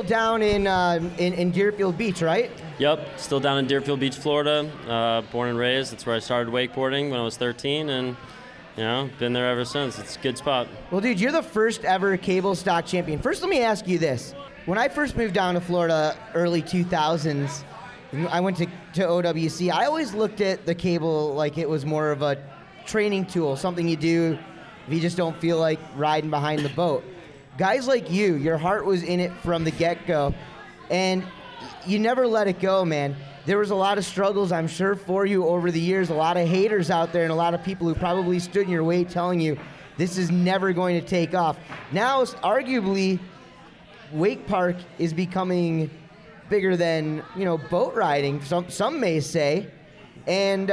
down in Deerfield Beach, right? Yep, still down in Deerfield Beach, Florida. Born and raised. That's where I started wakeboarding when I was 13, and been there ever since. It's a good spot. Well, dude, you're the first ever Cable Stock champion. First, let me ask you this: when I first moved down to Florida, early 2000s, I went to OWC. I always looked at the cable like it was more of a training tool, something you do if you just don't feel like riding behind the boat. Guys like you, your heart was in it from the get-go, and you never let it go, man. There was a lot of struggles, I'm sure, for you over the years, a lot of haters out there, and a lot of people who probably stood in your way telling you, this is never going to take off. Now, arguably, wake park is becoming bigger than, boat riding, some may say, and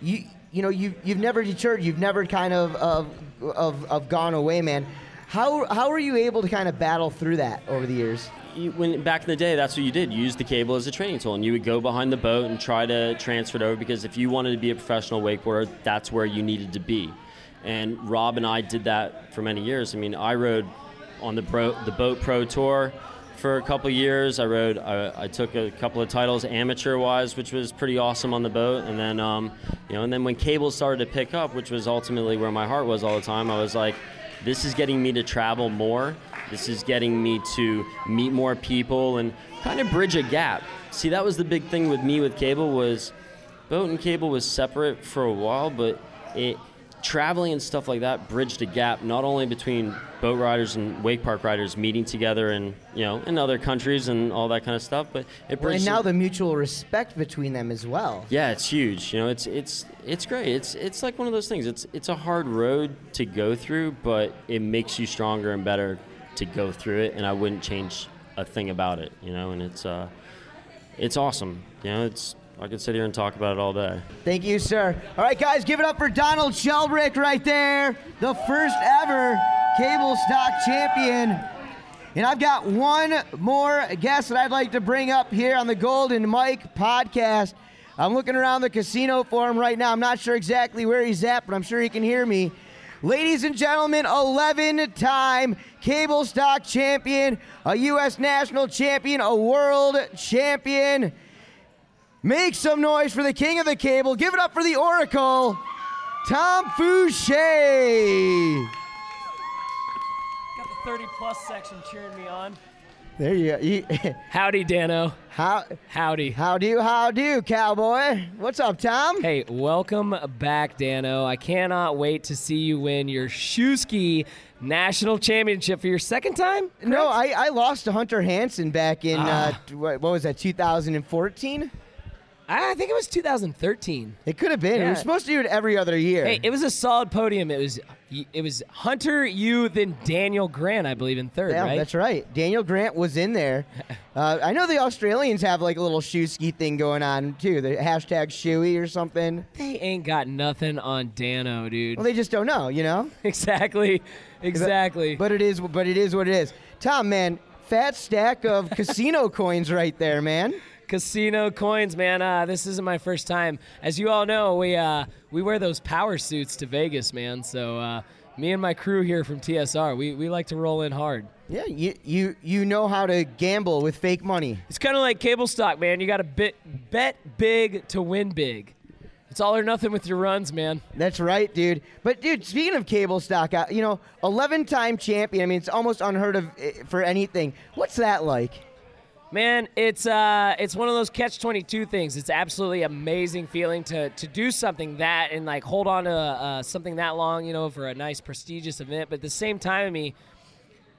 you... You've never deterred. You've never kind of gone away, man. How were you able to kind of battle through that over the years? When back in the day, that's what you did. You used the cable as a training tool, and you would go behind the boat and try to transfer it over, because if you wanted to be a professional wakeboarder, that's where you needed to be. And Rob and I did that for many years. I mean, I rode on the Boat Pro Tour for a couple of years. I rode. I took a couple of titles amateur-wise, which was pretty awesome on the boat. And then, and then when cable started to pick up, which was ultimately where my heart was all the time, I was like, this is getting me to travel more. This is getting me to meet more people and kind of bridge a gap. See, that was the big thing with me with cable was, boat and cable was separate for a while, but traveling and stuff like that bridged a gap, not only between boat riders and wake park riders meeting together and, in other countries and all that kind of stuff, but it bridges. And now the mutual respect between them as well. Yeah, it's huge. It's great. It's like one of those things. It's a hard road to go through, but it makes you stronger and better to go through it, and I wouldn't change a thing about it, and it's it's awesome. You know, it's, I could sit here and talk about it all day. Thank you, sir. All right, guys, give it up for Donald Shelbrick right there, the first ever Cable Stock champion. And I've got one more guest that I'd like to bring up here on the Golden Mike podcast. I'm looking around the casino for him right now. I'm not sure exactly where he's at, but I'm sure he can hear me. Ladies and gentlemen, 11-time Cable Stock champion, a U.S. national champion, a world champion. Make some noise for the king of the cable. Give it up for the Oracle, Tom Fooshee. Got the 30-plus section cheering me on. There you go. Howdy, Dano. Howdy. Howdy, cowboy. What's up, Tom? Hey, welcome back, Dano. I cannot wait to see you win your Shoeski National Championship for your second time? Correct? No, I lost to Hunter Hansen back in, what was that, 2014? I think it was 2013. It could have been. Yeah. We were supposed to do it every other year. Hey, it was a solid podium. It was Hunter, you, then Daniel Grant, I believe, in third, yeah, right? That's right. Daniel Grant was in there. I know the Australians have like a little shoe ski thing going on, too. The hashtag shoey or something. They ain't got nothing on Dano, dude. Well, they just don't know, you know? Exactly. But it is what it is. Tom, man, fat stack of casino coins right there, man. Casino coins, man. This isn't my first time. As you all know, we wear those power suits to Vegas, man. So me and my crew here from TSR, we like to roll in hard. Yeah, you know how to gamble with fake money. It's kind of like Cable Stock, man. You got to bet big to win big. It's all or nothing with your runs, man. That's right, dude. But, dude, speaking of Cable Stock, you know, 11-time champion. I mean, it's almost unheard of for anything. What's that like? Man, it's one of those catch-22 things. It's absolutely amazing feeling to do something that and like hold on to something that long, you know, for a nice prestigious event. But at the same time, I mean,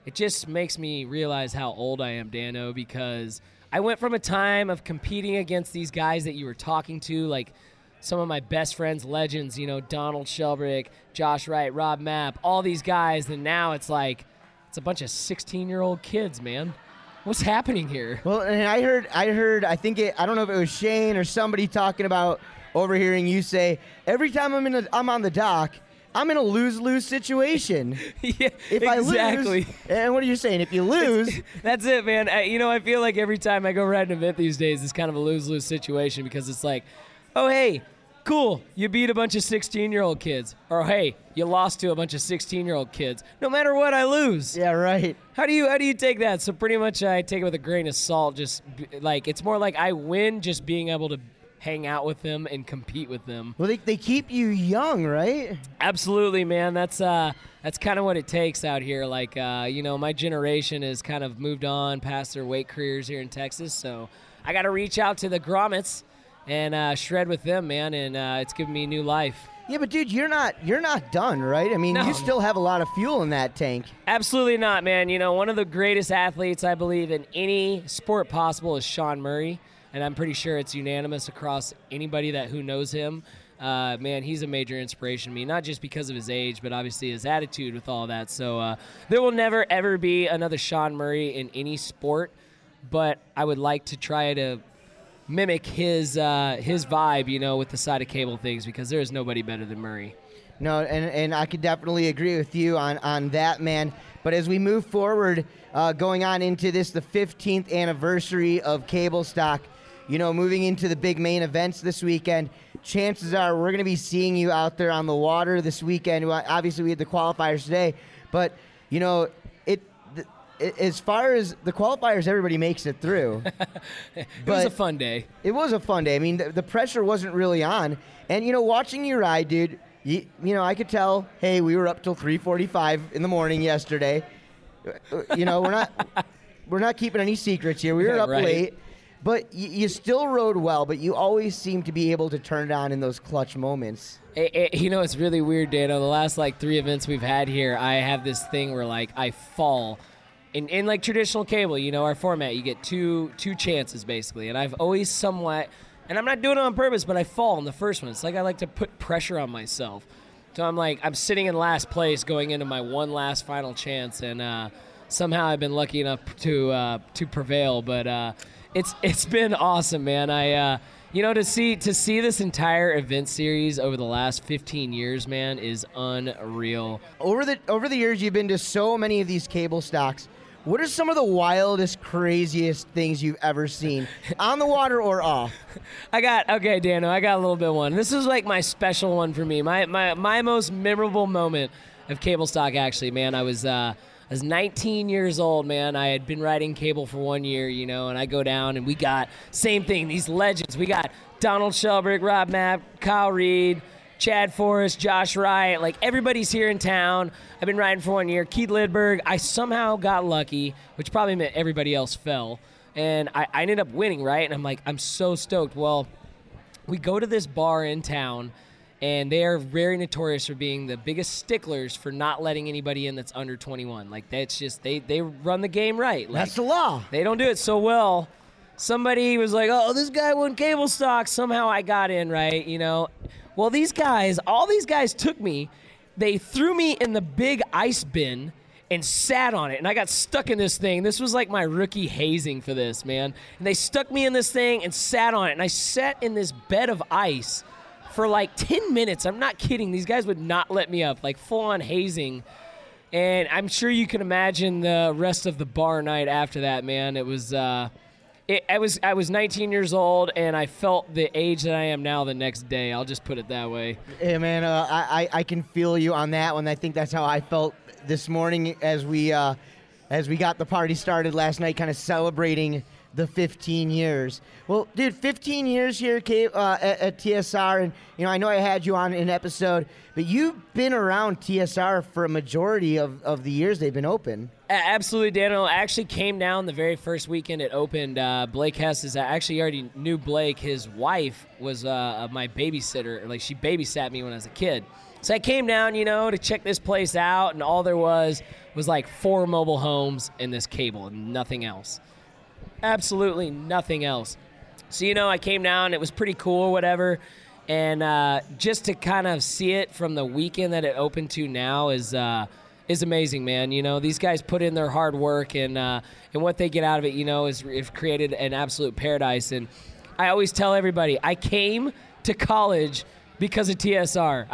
it just makes me realize how old I am, Dano, because I went from a time of competing against these guys that you were talking to, like some of my best friends, legends, you know, Donald Shelbrick, Josh Wright, Rob Mapp, all these guys. And now it's like it's a bunch of 16-year-old kids, man. What's happening here? Well, and I heard. I think I don't know if it was Shane or somebody talking about overhearing you say, every time I'm on the dock, I'm in a lose-lose situation. Yeah, if exactly. I lose, and what are you saying? If you lose, that's it, man. I feel like every time I go ride an event these days, it's kind of a lose-lose situation because it's like, oh hey, cool, you beat a bunch of 16-year-old kids, or hey, you lost to a bunch of 16-year-old kids. No matter what, I lose. Yeah, right. How do you take that? So pretty much I take it with a grain of salt. Just like it's more like I win just being able to hang out with them and compete with them. Well, they keep you young, right? Absolutely, man. That's kind of what it takes out here. Like you know, my generation has kind of moved on past their weight careers here in Texas, so I got to reach out to the grommets and shred with them, man. And it's giving me new life. Yeah, but dude, you're not done, right? I mean, no. You still have a lot of fuel in that tank. Absolutely not, man. You know, one of the greatest athletes I believe in any sport possible is Sean Murray, and I'm pretty sure it's unanimous across anybody who knows him. Man, he's a major inspiration to me, not just because of his age, but obviously his attitude with all that. So there will never ever be another Sean Murray in any sport, but I would like to try to mimic his vibe, you know, with the side of cable things, because there is nobody better than Murray. No, and I could definitely agree with you on that, man. But as we move forward, going on into this, the 15th anniversary of Cable Stock, you know, moving into the big main events this weekend, chances are we're going to be seeing you out there on the water this weekend. Obviously, we had the qualifiers today, but, you know, as far as the qualifiers, everybody makes it through. It was a fun day. I mean, the pressure wasn't really on. And, you know, watching you ride, dude, you know, I could tell, hey, we were up till 3:45 in the morning yesterday. You know, we're not keeping any secrets here. We were up late. But you still rode well, but you always seem to be able to turn it on in those clutch moments. You know, it's really weird, Dano. The last, like, 3 events we've had here, I have this thing where, like, I fall. In like traditional cable, you know, our format, you get two chances basically. And I've always somewhat, and I'm not doing it on purpose, but I fall in the first one. It's like I like to put pressure on myself. So I'm sitting in last place going into my one last final chance. And somehow I've been lucky enough to prevail. But It's been awesome, man. To see this entire event series over the last 15 years, man, is unreal. Over the years, you've been to so many of these cable stocks. What are some of the wildest, craziest things you've ever seen on the water or off? I got a little bit one. This is like my special one for me. My most memorable moment of cable stock, actually, man. I was 19 years old, man. I had been riding cable for 1 year, you know, and I go down and we got, same thing, these legends. We got Donald Shelbrick, Rob Mapp, Kyle Reed, Chad Forrest, Josh Wright, like everybody's here in town. I've been riding for 1 year. Keith Lidberg, I somehow got lucky, which probably meant everybody else fell. And I ended up winning, right? And I'm like, I'm so stoked. Well, we go to this bar in town, and they are very notorious for being the biggest sticklers for not letting anybody in that's under 21. Like, that's just, they run the game right. Like, that's the law. They don't do it so well. Somebody was like, oh, this guy won cable stock. Somehow I got in, right? You know? Well, these guys, all these guys took me. They threw me in the big ice bin and sat on it, and I got stuck in this thing. This was like my rookie hazing for this, man. And they stuck me in this thing and sat on it, and I sat in this bed of ice for like 10 minutes. I'm not kidding. These guys would not let me up, like full-on hazing. And I'm sure you can imagine the rest of the bar night after that, man. It was... I was 19 years old, and I felt the age that I am now the next day. I'll just put it that way. Hey, man, I can feel you on that one. I think that's how I felt this morning as we got the party started last night, kind of celebrating the 15 years. Well, dude, 15 years here at TSR, and you know, I know I had you on an episode, but you've been around TSR for a majority of the years they've been open. Absolutely, Daniel. I actually came down the very first weekend it opened. Blake Hess is, I actually already knew Blake. His wife was my babysitter. Like, she babysat me when I was a kid. So I came down, you know, to check this place out, and all there was like four mobile homes and this cable and nothing else. Absolutely nothing else. So, you know, I came down. It was pretty cool or whatever. And just to kind of see it from the weekend that it opened to now is amazing, man. You know, these guys put in their hard work, and what they get out of it, you know, is created an absolute paradise. And I always tell everybody, I came to college because of TSR.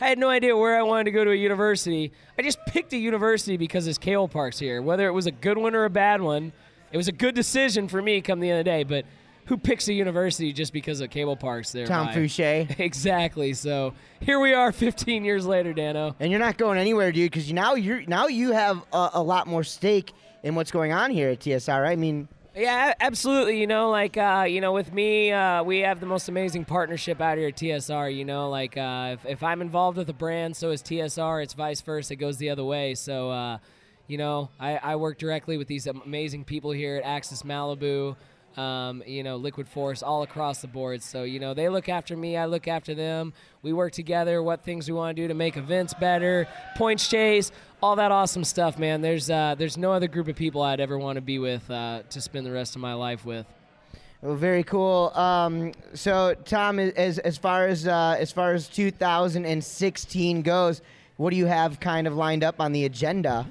I had no idea where I wanted to go to a university. I just picked a university because this cable park's here. Whether it was a good one or a bad one, it was a good decision for me come the end of the day. But who picks a university just because of cable parks there? Tom Fooshee. Exactly. So here we are 15 years later, Dano. And you're not going anywhere, dude, because now you have a lot more stake in what's going on here at TSR. I mean... Yeah, absolutely. You know, like, you know, with me, we have the most amazing partnership out here at TSR. You know, like, if I'm involved with a brand, so is TSR. It's vice versa. It goes the other way. So, you know, I work directly with these amazing people here at Axis Malibu. You know, Liquid Force, all across the board. So, you know, they look after me, I look after them. We work together, what things we want to do to make events better, points chase, all that awesome stuff, man. There's no other group of people I'd ever want to be with, to spend the rest of my life with. Well, very cool. So, Tom, as far as 2016 goes, what do you have kind of lined up on the agenda?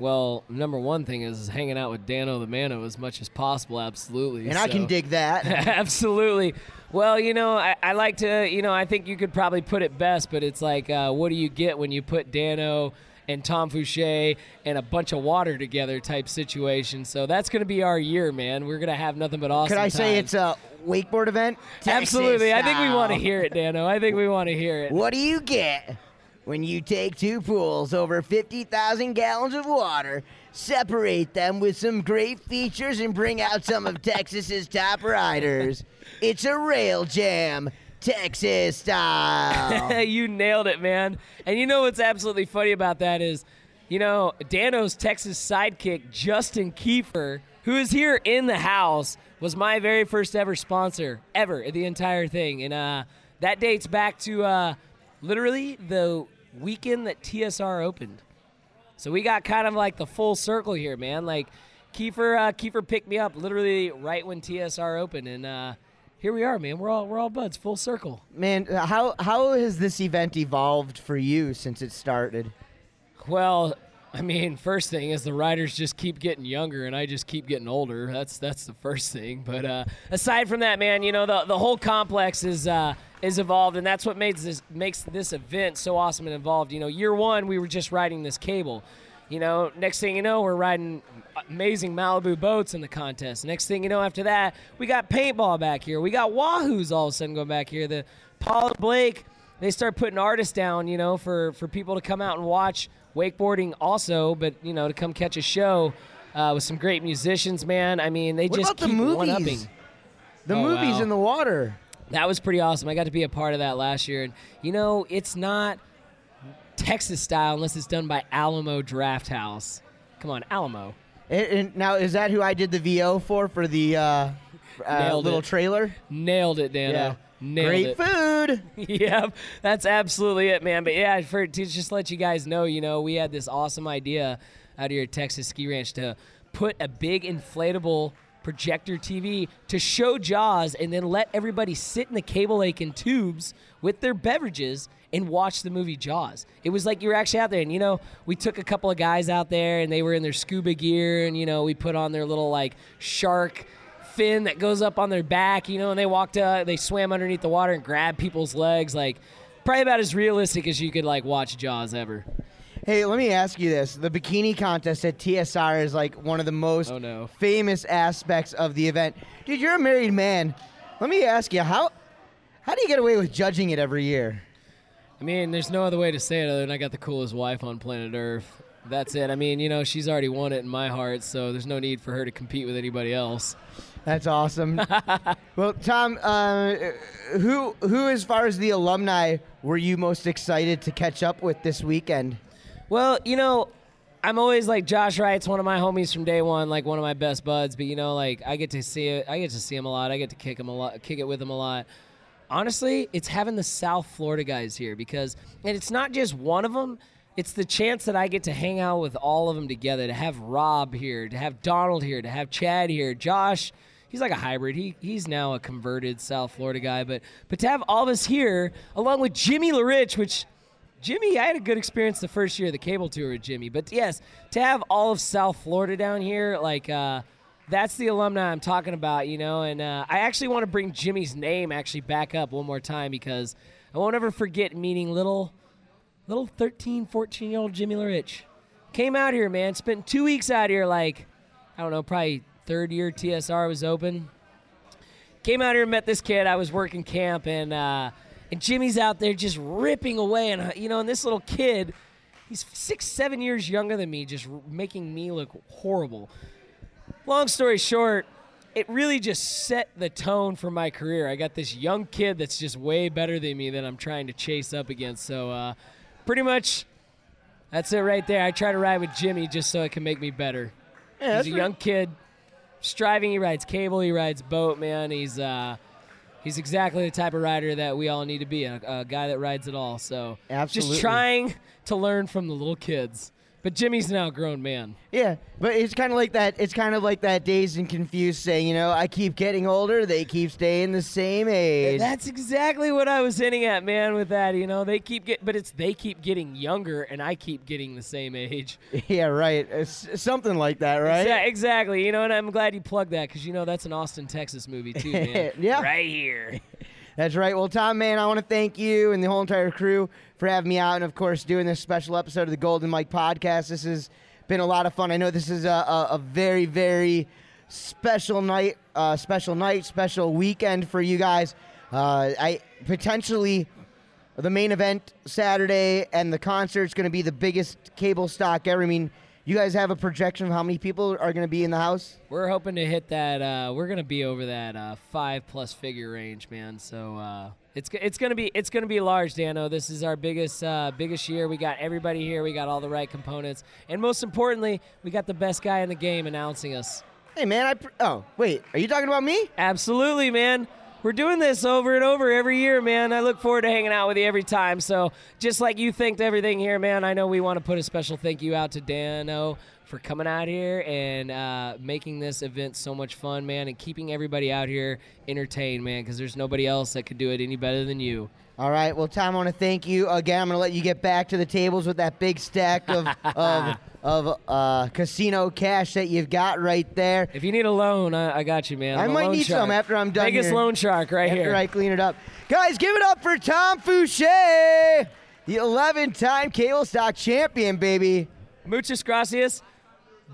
Well, number one thing is hanging out with Dano the Mano as much as possible, absolutely. And so, I can dig that. Absolutely. Well, you know, I like to, you know, I think you could probably put it best, but it's like, what do you get when you put Dano and Tom Fooshee and a bunch of water together type situation? So that's going to be our year, man. We're going to have nothing but awesome times. Could I say it's a wakeboard event? Texas absolutely. Style. I think we want to hear it, Dano. I think we want to hear it. What do you get when you take two pools over 50,000 gallons of water, separate them with some great features, and bring out some of Texas's top riders? It's a rail jam, Texas style. You nailed it, man. And you know what's absolutely funny about that is, you know, Dano's Texas sidekick, Justin Kiefer, who is here in the house, was my very first ever sponsor, ever, the entire thing. And that dates back to... literally the weekend that TSR opened. So we got kind of like the full circle here, man. Like Kiefer picked me up literally right when TSR opened, and here we are, man. We're all buds, full circle. Man, how has this event evolved for you since it started? Well, I mean, first thing is the riders just keep getting younger and I just keep getting older. That's the first thing. But aside from that, man, you know, the whole complex is evolved, and that's what makes this event so awesome and involved. You know, year one, we were just riding this cable. You know, next thing you know, we're riding amazing Malibu boats in the contest. Next thing you know, after that, we got paintball back here. We got Wahoos all of a sudden going back here. The Paul and Blake, they start putting artists down, you know, for people to come out and watch wakeboarding also, but, you know, to come catch a show with some great musicians, man. I mean, they just keep one-upping. The movies in the water. That was pretty awesome. I got to be a part of that last year. And, you know, it's not Texas style unless it's done by Alamo Draft House. Come on, Alamo. And now, is that who I did the VO for the little trailer? Nailed it, Dano. Yeah. Nailed it. Great food. Yep, that's absolutely it, man. But, yeah, to just let you guys know, you know, we had this awesome idea out here at Texas Ski Ranch to put a big inflatable projector TV to show Jaws and then let everybody sit in the cable lake in tubes with their beverages and watch the movie Jaws. It was like you were actually out there. And, you know, we took a couple of guys out there, and they were in their scuba gear, and, you know, we put on their little, like, shark fin that goes up on their back, you know, and they swam underneath the water and grabbed people's legs, like probably about as realistic as you could like watch Jaws ever. Hey, let me ask you this. The bikini contest at TSR is like one of the most famous aspects of the event. Dude, you're a married man. Let me ask you, how do you get away with judging it every year? I mean, there's no other way to say it other than I got the coolest wife on planet Earth. That's it. I mean, you know, she's already won it in my heart, so there's no need for her to compete with anybody else. That's awesome. Well, Tom, who as far as the alumni were you most excited to catch up with this weekend? Well, you know, I'm always like Josh Wright's one of my homies from day one, like one of my best buds. But you know, like I get to see him a lot. I get to kick it with him a lot. Honestly, it's having the South Florida guys here because it's not just one of them. It's the chance that I get to hang out with all of them together, to have Rob here, to have Donald here, to have Chad here. Josh, he's like a hybrid. He's now a converted South Florida guy. But to have all of us here, along with Jimmy Lariche, which, Jimmy, I had a good experience the first year of the cable tour with Jimmy. But, yes, to have all of South Florida down here, like that's the alumni I'm talking about, you know. And I actually want to bring Jimmy's name actually back up one more time because I won't ever forget meeting Little 13, 14-year-old Jimmy Lariche came out here, man, spent 2 weeks out here, like, I don't know, probably third year TSR was open. Came out here and met this kid. I was working camp, and Jimmy's out there just ripping away. And, you know, and this little kid, he's 6-7 years younger than me, just making me look horrible. Long story short, it really just set the tone for my career. I got this young kid that's just way better than me that I'm trying to chase up against, so... pretty much, that's it right there. I try to ride with Jimmy just so it can make me better. Yeah, he's a young kid, striving. He rides cable. He rides boat, man. He's exactly the type of rider that we all need to be, a guy that rides it all. So absolutely. Just trying to learn from the little kids. But Jimmy's now a grown man. Yeah, but it's kind of like that. It's kind of like that dazed and confused saying, you know, I keep getting older, they keep staying the same age. That's exactly what I was hinting at, man, with that. You know, they keep getting younger, and I keep getting the same age. Yeah, right. It's something like that, right? Yeah, exactly. You know, and I'm glad you plugged that because, you know, that's an Austin, Texas movie too, man. Yeah. Right here. That's right. Well, Tom, man, I want to thank you and the whole entire crew for having me out and, of course, doing this special episode of the Golden Mike Podcast. This has been a lot of fun. I know this is a very, very special night, special weekend for you guys. Potentially the main event Saturday and the concert's going to be the biggest cable stock ever. I mean, you guys have a projection of how many people are going to be in the house? We're hoping to hit that. We're going to be over that 5+ figure range, man. So it's going to be large, Dano. This is our biggest year. We got everybody here. We got all the right components, and most importantly, we got the best guy in the game announcing us. Hey, man. Are you talking about me? Absolutely, man. We're doing this over and over every year, man. I look forward to hanging out with you every time. So just like you thanked everything here, man, I know we want to put a special thank you out to Dano for coming out here and making this event so much fun, man, and keeping everybody out here entertained, man, because there's nobody else that could do it any better than you. All right. Well, Tom, I want to thank you again. I'm going to let you get back to the tables with that big stack of casino cash that you've got right there. If you need a loan, I got you, man. I might need some after I'm done. Biggest loan shark right here. After I clean it up, guys, give it up for Tom Fooshee, the 11-time Cable Stock champion, baby. Muchas gracias,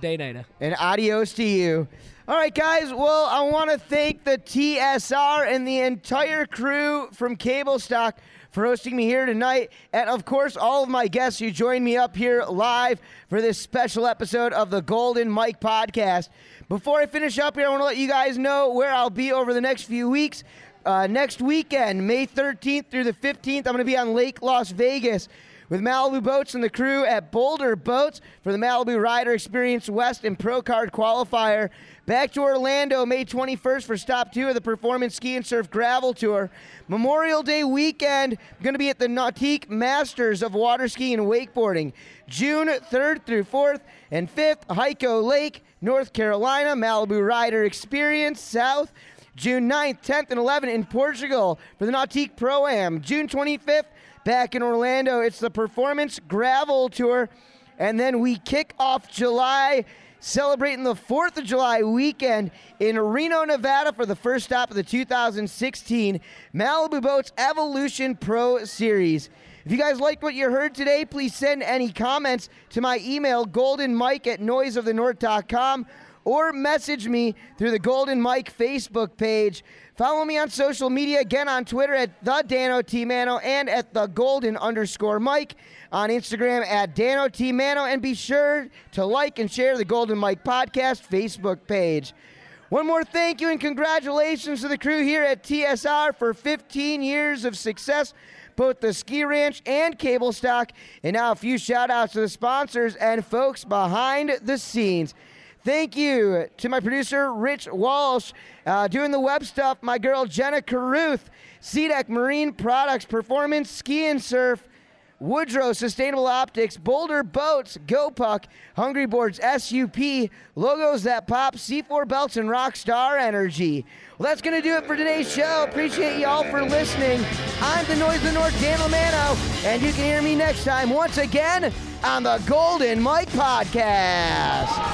de nada. And adios to you. All right, guys, well, I want to thank the TSR and the entire crew from Cable Stock for hosting me here tonight, and, of course, all of my guests who joined me up here live for this special episode of the Golden Mike Podcast. Before I finish up here, I want to let you guys know where I'll be over the next few weeks. Next weekend, May 13th through the 15th, I'm going to be on Lake Las Vegas with Malibu Boats and the crew at Boulder Boats for the Malibu Rider Experience West and Pro Card Qualifier. Back to Orlando, May 21st for Stop 2 of the Performance Ski and Surf Gravel Tour. Memorial Day weekend, I'm going to be at the Nautique Masters of Water Ski and Wakeboarding. June 3rd through 4th and 5th, Hyco Lake, North Carolina, Malibu Rider Experience South. June 9th, 10th, and 11th in Portugal for the Nautique Pro-Am. June 25th. Back in Orlando, it's the Performance Gravel Tour, and then we kick off July, celebrating the 4th of July weekend in Reno, Nevada for the first stop of the 2016 Malibu Boats Evolution Pro Series. If you guys liked what you heard today, please send any comments to my email, goldenmike@noiseofthenorth.com, or message me through the Golden Mike Facebook page. Follow me on social media, again on Twitter at the Dano T Mano and at the Golden_Mike. On Instagram at Dano T Mano. And be sure to like and share the Golden Mike Podcast Facebook page. One more thank you and congratulations to the crew here at TSR for 15 years of success, both the Ski Ranch and Cable Stock. And now a few shout outs to the sponsors and folks behind the scenes. Thank you to my producer, Rich Walsh, doing the web stuff, my girl, Jenna Carruth, SeaDek Marine Products, Performance Ski and Surf, Woodroze Sustainable Optics, Boulder Boats, Go Puck, Hungry Boards, SUP, Logos That Pop, C4 Belts, and Rockstar Energy. Well, that's going to do it for today's show. Appreciate you all for listening. I'm the Noise of the North, Daniel Mano, and you can hear me next time once again on the Golden Mike Podcast.